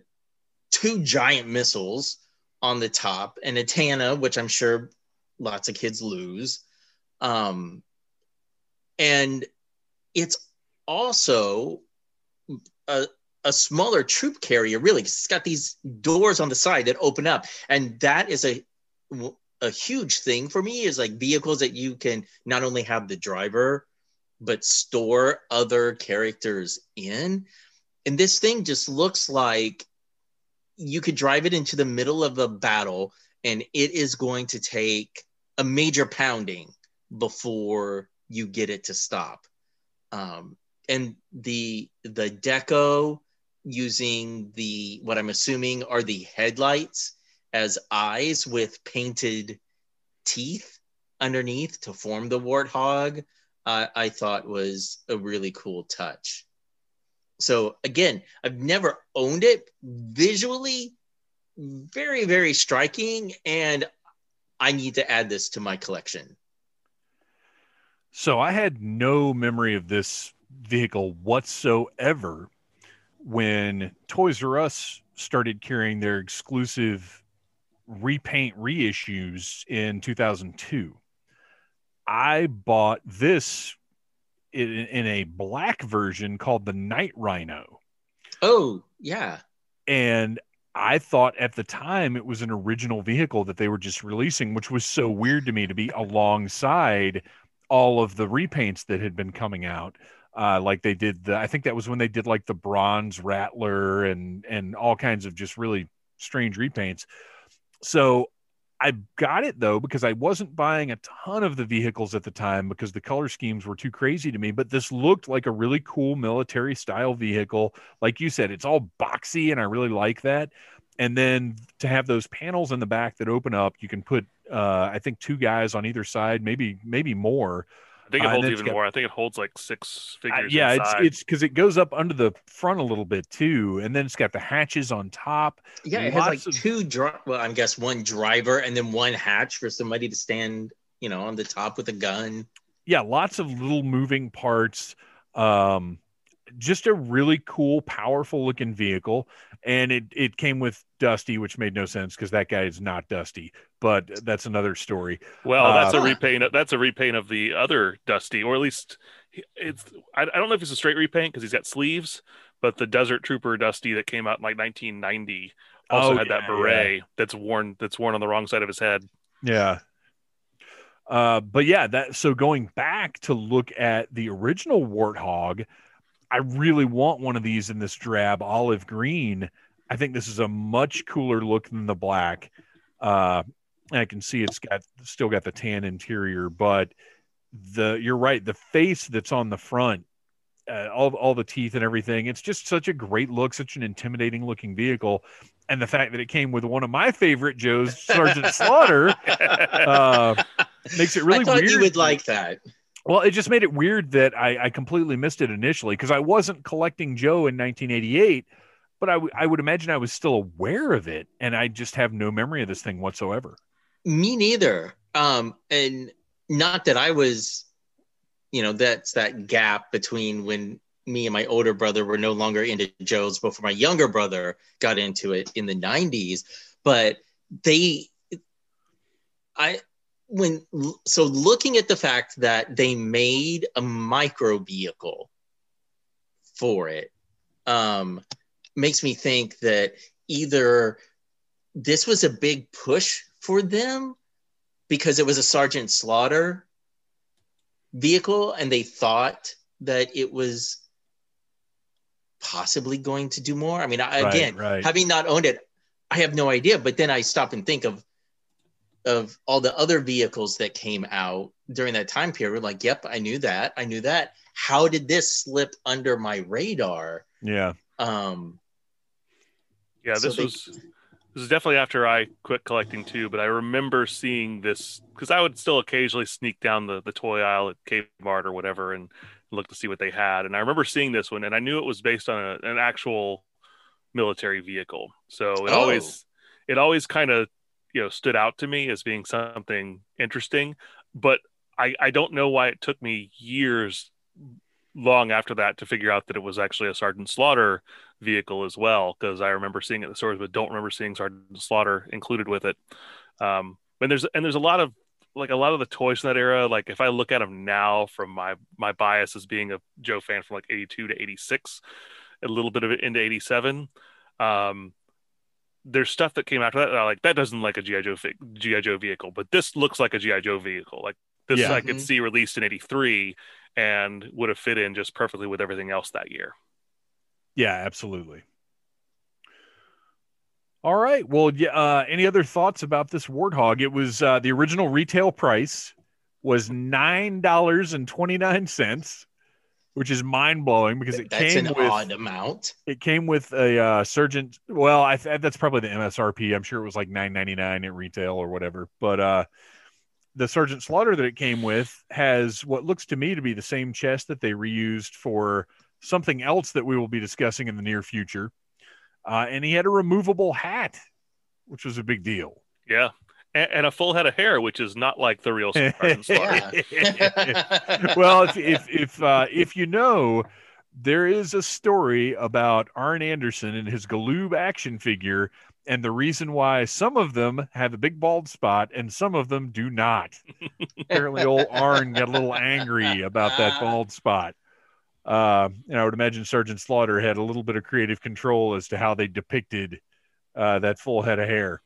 two giant missiles on the top, and a Tana, which I'm sure lots of kids lose. Um, and it's also a a smaller troop carrier, really, because it's got these doors on the side that open up. And that is a, a huge thing for me, is like vehicles that you can not only have the driver, but store other characters in. And this thing just looks like you could drive it into the middle of a battle and it is going to take a major pounding before you get it to stop. Um, and the, the deco, using the, what I'm assuming are the headlights as eyes with painted teeth underneath to form the Warthog, uh, I thought was a really cool touch. So again, I've never owned it. Visually, very, very striking, and I need to add this to my collection. So I had no memory of this vehicle whatsoever when Toys R Us started carrying their exclusive repaint reissues in two thousand two. I bought this in, in a black version called the Night Rhino. Oh, yeah. And I thought at the time it was an original vehicle that they were just releasing, which was so weird to me to be alongside all of the repaints that had been coming out. Uh, like they did, the, I think that was when they did like the Bronze Rattler and and all kinds of just really strange repaints. So I got it though, because I wasn't buying a ton of the vehicles at the time because the color schemes were too crazy to me. But this looked like a really cool military style vehicle. Like you said, it's all boxy and I really like that. And then to have those panels in the back that open up, you can put, uh, I think, two guys on either side, maybe maybe more. I think it holds uh, even got, more. I think it holds like six figures. Uh, yeah, inside. it's it's because it goes up under the front a little bit too, and then it's got the hatches on top. Yeah, it has like of, two. Dri- well, I guess one driver and then one hatch for somebody to stand, you know, on the top with a gun. Yeah, lots of little moving parts. Um, just a really cool, powerful looking vehicle, and it it came with Dusty, which made no sense because that guy is not Dusty. But that's another story. Well, that's uh, a repaint. That's a repaint of the other Dusty, or at least it's. I, I don't know if it's a straight repaint because he's got sleeves. But the Desert Trooper Dusty that came out in like nineteen ninety also oh, had yeah, that beret yeah. that's worn that's worn on the wrong side of his head. Yeah. Uh, but yeah, that so going back to look at the original Warthog, I really want one of these in this drab olive green. I think this is a much cooler look than the black. Uh, I can see it's got still got the tan interior, but the you're right. The face that's on the front, uh, all all the teeth and everything. It's just such a great look, such an intimidating looking vehicle, and the fact that it came with one of my favorite Joes, Sergeant Slaughter, uh, Makes it really weird. I thought weird. You would like that. Well, it just made it weird that I, I completely missed it initially, because I wasn't collecting Joe in nineteen eighty-eight, but I, w- I would imagine I was still aware of it, and I just have no memory of this thing whatsoever. Me neither. Um, and not that I was, you know, that's that gap between when me and my older brother were no longer into Joe's before my younger brother got into it in the nineties. But they, I... When so looking at the fact that they made a micro vehicle for it, um, makes me think that either this was a big push for them because it was a Sergeant Slaughter vehicle and they thought that it was possibly going to do more. I mean, I, right, again, right. having not owned it, I have no idea. But then I stop and think of of all the other vehicles that came out during that time period, like, yep, I knew that. I knew that. How did this slip under my radar? Yeah. Um, yeah, this so they... was this is definitely after I quit collecting too, but I remember seeing this because I would still occasionally sneak down the, the toy aisle at Kmart or whatever and look to see what they had. And I remember seeing this one, and I knew it was based on a, an actual military vehicle. So it oh. always it always kind of you know, stood out to me as being something interesting, but I, I don't know why it took me years long after that to figure out that it was actually a Sergeant Slaughter vehicle as well. Cause I remember seeing it at the stores, but don't remember seeing Sergeant Slaughter included with it. Um, and there's, and there's a lot of like a lot of the toys in that era. Like if I look at them now from my, my bias as being a Joe fan from like eighty-two to eighty-six, a little bit of it into eighty-seven. Um, There's stuff that came after that, that I like that doesn't like a G I. Joe fi- G I. Joe vehicle, but this looks like a G I. Joe vehicle. Like this, yeah. I could mm-hmm. see released in eighty-three and would have fit in just perfectly with everything else that year. Yeah, absolutely. All right. Well, yeah. Uh, any other thoughts about this Warthog? It was uh, the original retail price was nine dollars and twenty-nine cents. Which is mind blowing because it that's came an with, odd amount. It came with a uh, Sergeant. Well, I th- that's probably the M S R P. I'm sure it was like nine ninety-nine at retail or whatever. But uh, the Sergeant Slaughter that it came with has what looks to me to be the same chest that they reused for something else that we will be discussing in the near future. Uh, and he had a removable hat, which was a big deal. Yeah. And a full head of hair, which is not like the real Sergeant Slaughter. Well, if if if, uh, if you know, there is a story about Arn Anderson and his Galoob action figure, and the reason why some of them have a big bald spot and some of them do not. Apparently, old Arn got a little angry about that bald spot. Uh, and I would imagine Sergeant Slaughter had a little bit of creative control as to how they depicted uh, that full head of hair.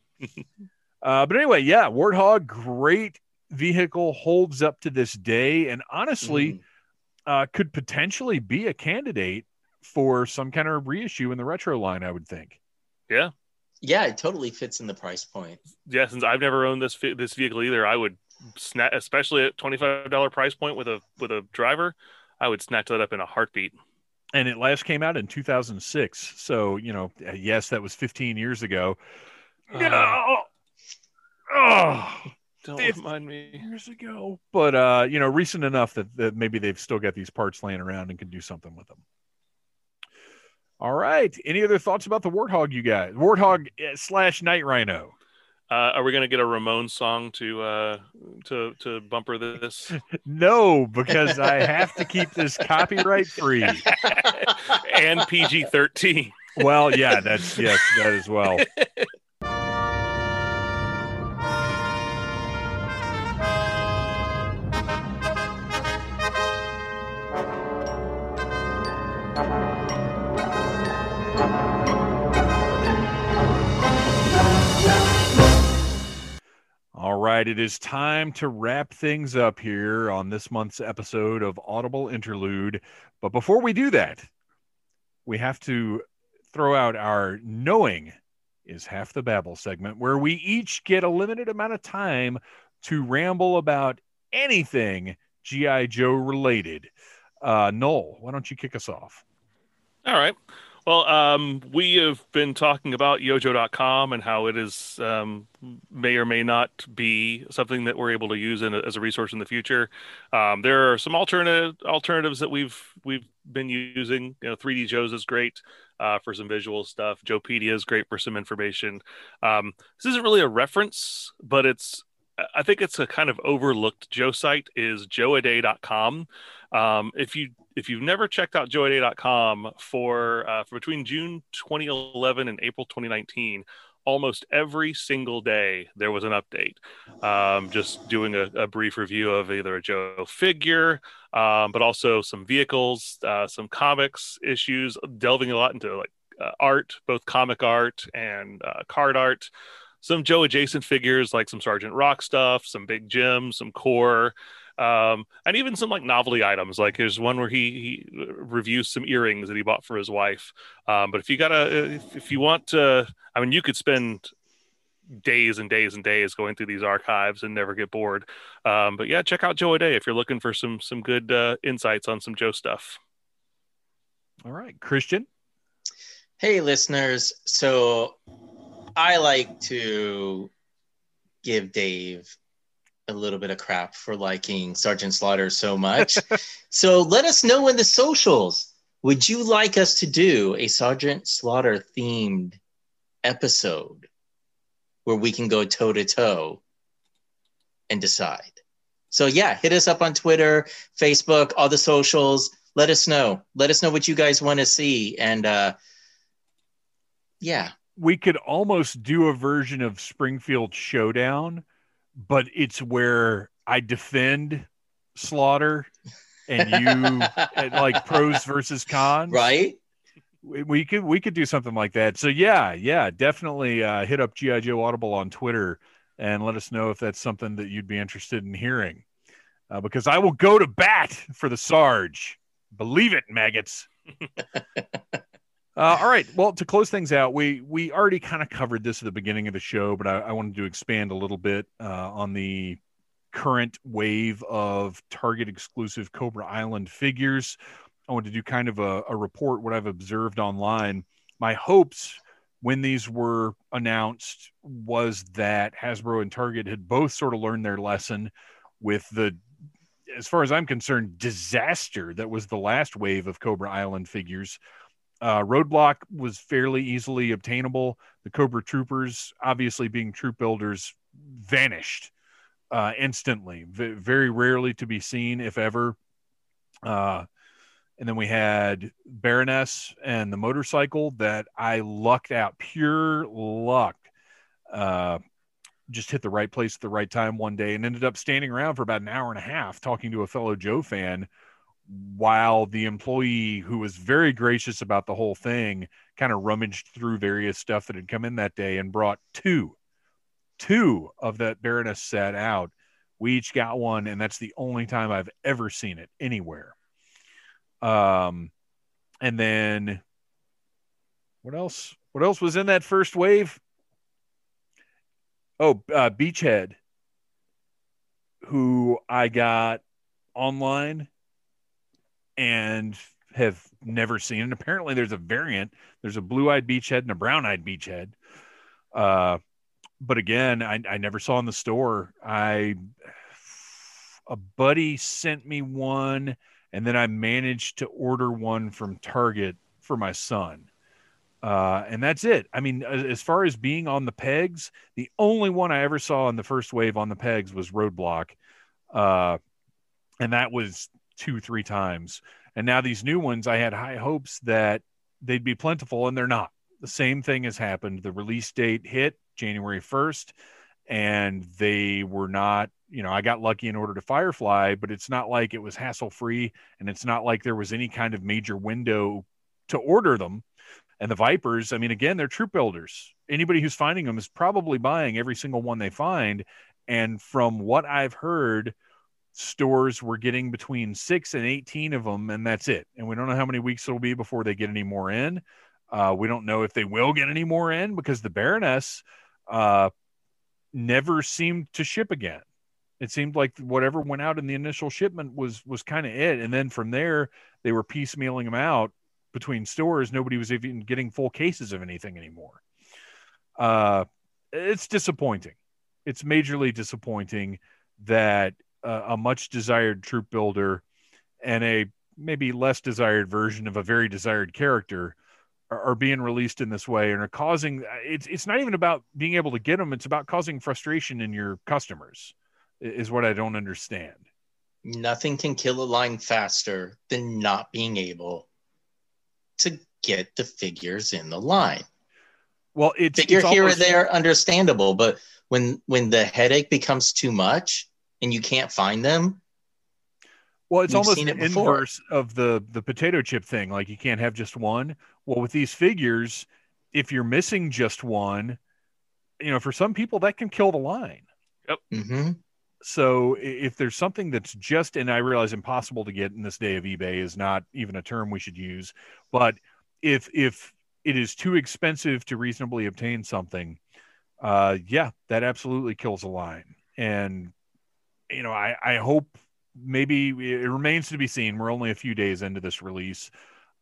Uh, but anyway, yeah, Warthog, great vehicle, holds up to this day, and honestly mm. uh, could potentially be a candidate for some kind of reissue in the retro line, I would think. Yeah. Yeah, it totally fits in the price point. Yeah, since I've never owned this this vehicle either, I would, snap, especially at twenty-five dollars price point with a with a driver, I would snatch that up in a heartbeat. And it last came out in two thousand six, so, you know, yes, that was fifteen years ago. Yeah. Uh, Oh, don't mind me. Years ago, but uh, you know, recent enough that, that maybe they've still got these parts laying around and can do something with them. All right. Any other thoughts about the Warthog, you guys? Warthog slash Night Rhino. Uh, are we going to get a Ramon song to uh, to to bumper this? No, because I have to keep this copyright free and P G thirteen. Well, yeah, that's yes, that as well. All right, it is time to wrap things up here on this month's episode of Audible Interlude. But before we do that, we have to throw out our Knowing is Half the Babble segment, where we each get a limited amount of time to ramble about anything G I. Joe related. Uh, Noel, why don't you kick us off? All right. Well, um, we have been talking about yojo dot com and how it is um, may or may not be something that we're able to use in a, as a resource in the future. Um, there are some alternative alternatives that we've we've been using. You know, three D Joe's is great uh, for some visual stuff. Joepedia is great for some information. Um, this isn't really a reference, but it's I think it's a kind of overlooked Joe site is joe a day dot com. Um, if you if you've never checked out joe a day dot com for, uh, for between June twenty eleven and April twenty nineteen, almost every single day there was an update. Um, just doing a, a brief review of either a Joe figure, um, but also some vehicles, uh, some comics issues, delving a lot into like uh, art, both comic art and uh, card art. Some Joe adjacent figures like some Sergeant Rock stuff, some Big Jim, some Core, um, and even some like novelty items. Like there's one where he, he reviews some earrings that he bought for his wife. Um, but if you gotta, if, if you want to, I mean, you could spend days and days and days going through these archives and never get bored. Um, but yeah, check out Joe a Day if you're looking for some some good uh, insights on some Joe stuff. All right, Christian. Hey, listeners. So. I like to give Dave a little bit of crap for liking Sergeant Slaughter so much. So let us know in the socials. Would you like us to do a Sergeant Slaughter themed episode where we can go toe to toe and decide? So yeah, hit us up on Twitter, Facebook, all the socials. Let us know. Let us know what you guys want to see. And uh, yeah. We could almost do a version of Springfield Showdown, but it's where I defend Slaughter and you and like pros versus cons. Right. We, we could, we could do something like that. So yeah, yeah, definitely uh, hit up G I. Joe Audible on Twitter and let us know if that's something that you'd be interested in hearing, uh, because I will go to bat for the Sarge. Believe it, maggots. Uh, all right. Well, to close things out, we we already kind of covered this at the beginning of the show, but I, I wanted to expand a little bit uh, on the current wave of Target exclusive Cobra Island figures. I wanted to do kind of a, a report, what I've observed online. My hopes when these were announced was that Hasbro and Target had both sort of learned their lesson with the, as far as I'm concerned, disaster that was the last wave of Cobra Island figures. Uh, Roadblock was fairly easily obtainable. The Cobra Troopers, obviously being troop builders, vanished uh, instantly. V- very rarely to be seen, if ever. Uh, and then we had Baroness and the motorcycle that I lucked out. Pure luck. Uh, just hit the right place at the right time one day and ended up standing around for about an hour and a half talking to a fellow Joe fan while the employee, who was very gracious about the whole thing, kind of rummaged through various stuff that had come in that day and brought two, two of that Baroness set out. We each got one, and that's the only time I've ever seen it anywhere. Um, and then what else? What else was in that first wave? Oh, uh, Beachhead, who I got online and have never seen. And apparently there's a variant. There's a blue-eyed Beachhead and a brown-eyed Beachhead. Uh, but again, I, I never saw in the store. I a buddy sent me one, and then I managed to order one from Target for my son. Uh, and that's it. I mean, as far as being on the pegs, the only one I ever saw in the first wave on the pegs was Roadblock. Uh, and that was two, three times. And now these new ones, I had high hopes that they'd be plentiful, and they're not. The same thing has happened. The release date hit January first, and they were not, you know, I got lucky and ordered a Firefly, but it's not like it was hassle-free, and it's not like there was any kind of major window to order them. And the Vipers, I mean, again, they're troop builders. Anybody who's finding them is probably buying every single one they find. And from what I've heard, stores were getting between six and eighteen of them, and that's it. And we don't know how many weeks it'll be before they get any more in. Uh, we don't know if they will get any more in, because the Baroness uh, never seemed to ship again. It seemed like whatever went out in the initial shipment was was kind of it. And then from there, they were piecemealing them out between stores, nobody was even getting full cases of anything anymore. Uh, it's disappointing. It's majorly disappointing that uh, a much desired troop builder and a maybe less desired version of a very desired character are, are being released in this way and are causing, it's, it's not even about being able to get them. It's about causing frustration in your customers is what I don't understand. Nothing can kill a line faster than not being able to get the figures in the line. Well, it's figure it's here almost... or there, understandable, but when when the headache becomes too much and you can't find them, well, it's almost the inverse of the the potato chip thing. Like you can't have just one. Well, with these figures, if you're missing just one, you know, for some people that can kill the line. Yep. Mm-hmm. So if there's something that's just, and I realize impossible to get in this day of eBay is not even a term we should use, but if if it is too expensive to reasonably obtain something, uh, yeah, that absolutely kills a line. And, you know, I, I hope maybe it remains to be seen. We're only a few days into this release.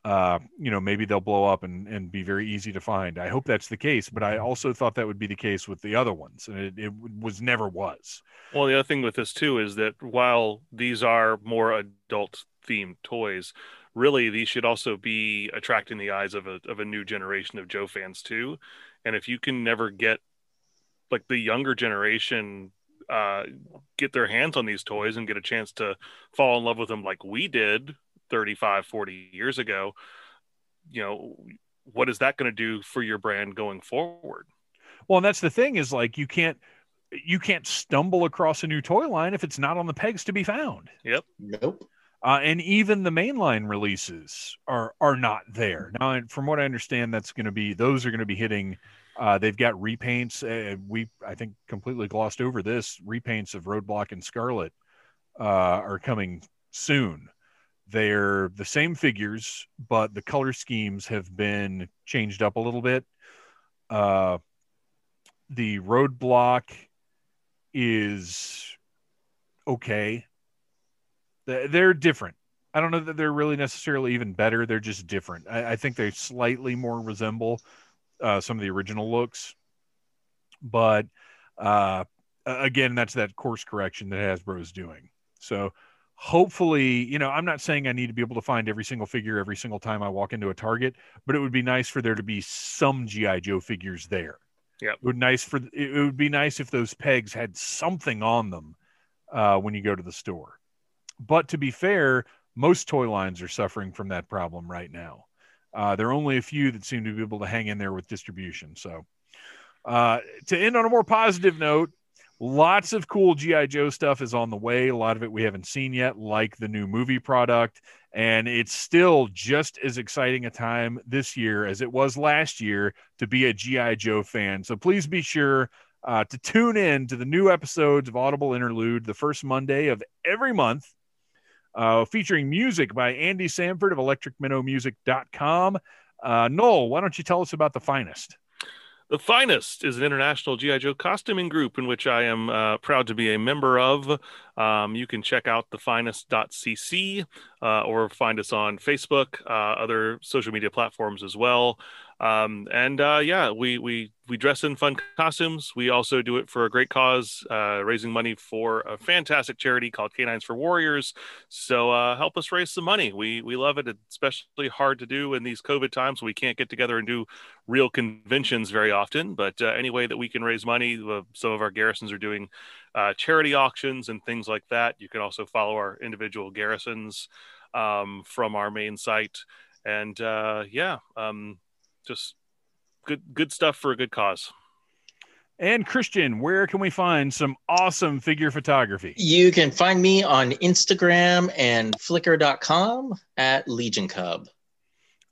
Uh, you know, maybe they'll blow up and, and be very easy to find. I hope that's the case, but I also thought that would be the case with the other ones, and it, it was never was. Well, the other thing with this too is that while these are more adult themed toys, really these should also be attracting the eyes of a of a new generation of Joe fans too. And if you can never get like the younger generation uh, get their hands on these toys and get a chance to fall in love with them like we did thirty-five, forty years ago, you know, what is that going to do for your brand going forward? Well, and that's the thing is like, you can't, you can't stumble across a new toy line if it's not on the pegs to be found. Yep. Nope. Uh, and even the mainline releases are, are not there. Now, from what I understand, that's going to be, those are going to be hitting, uh, they've got repaints. Uh, we, I think completely glossed over this, repaints of Roadblock and Scarlet uh, are coming soon. They're the same figures, but the color schemes have been changed up a little bit. Uh, the Roadblock is okay. They're different. I don't know that they're really necessarily even better. They're just different. I, I think they slightly more resemble uh, some of the original looks. But uh, again, that's that course correction that Hasbro is doing. So hopefully, you know, I'm not saying I need to be able to find every single figure every single time I walk into a Target, but it would be nice for there to be some G I. Joe figures there. Yeah, it would nice for it would be nice if those pegs had something on them uh, when you go to the store. But to be fair, most toy lines are suffering from that problem right now. Uh, there are only a few that seem to be able to hang in there with distribution. So uh, to end on a more positive note, lots of cool G I. Joe stuff is on the way. A lot of it we haven't seen yet, like the new movie product. And it's still just as exciting a time this year as it was last year to be a G I. Joe fan. So please be sure uh, to tune in to the new episodes of Audible Interlude, the first Monday of every month, uh, featuring music by Andy Sanford of electric minnow music dot com. Uh, Noel, why don't you tell us about The Finest? The Finest is an international G I. Joe costuming group in which I am uh, proud to be a member of. Um, you can check out the finest dot c c uh, or find us on Facebook, uh, other social media platforms as well. Um, and uh, yeah, we, we, we dress in fun costumes. We also do it for a great cause, uh, raising money for a fantastic charity called Canines for Warriors. So uh, help us raise some money. We, we love it. It's especially hard to do in these COVID times. We can't get together and do real conventions very often, but uh, any way that we can raise money, uh, some of our garrisons are doing uh, charity auctions and things like that. You can also follow our individual garrisons um, from our main site. And uh, yeah, um, just good good stuff for a good cause. And Christian, where can we find some awesome figure photography? You can find me on Instagram and flickr dot com at Legion Cub.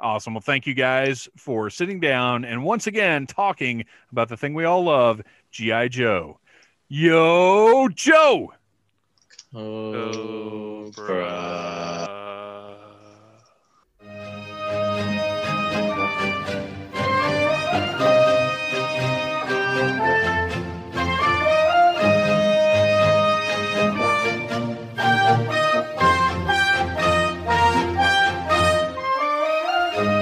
Awesome. Well, thank you guys for sitting down and once again talking about the thing we all love, G I. Joe. Yo, Joe! Cobra. Thank you.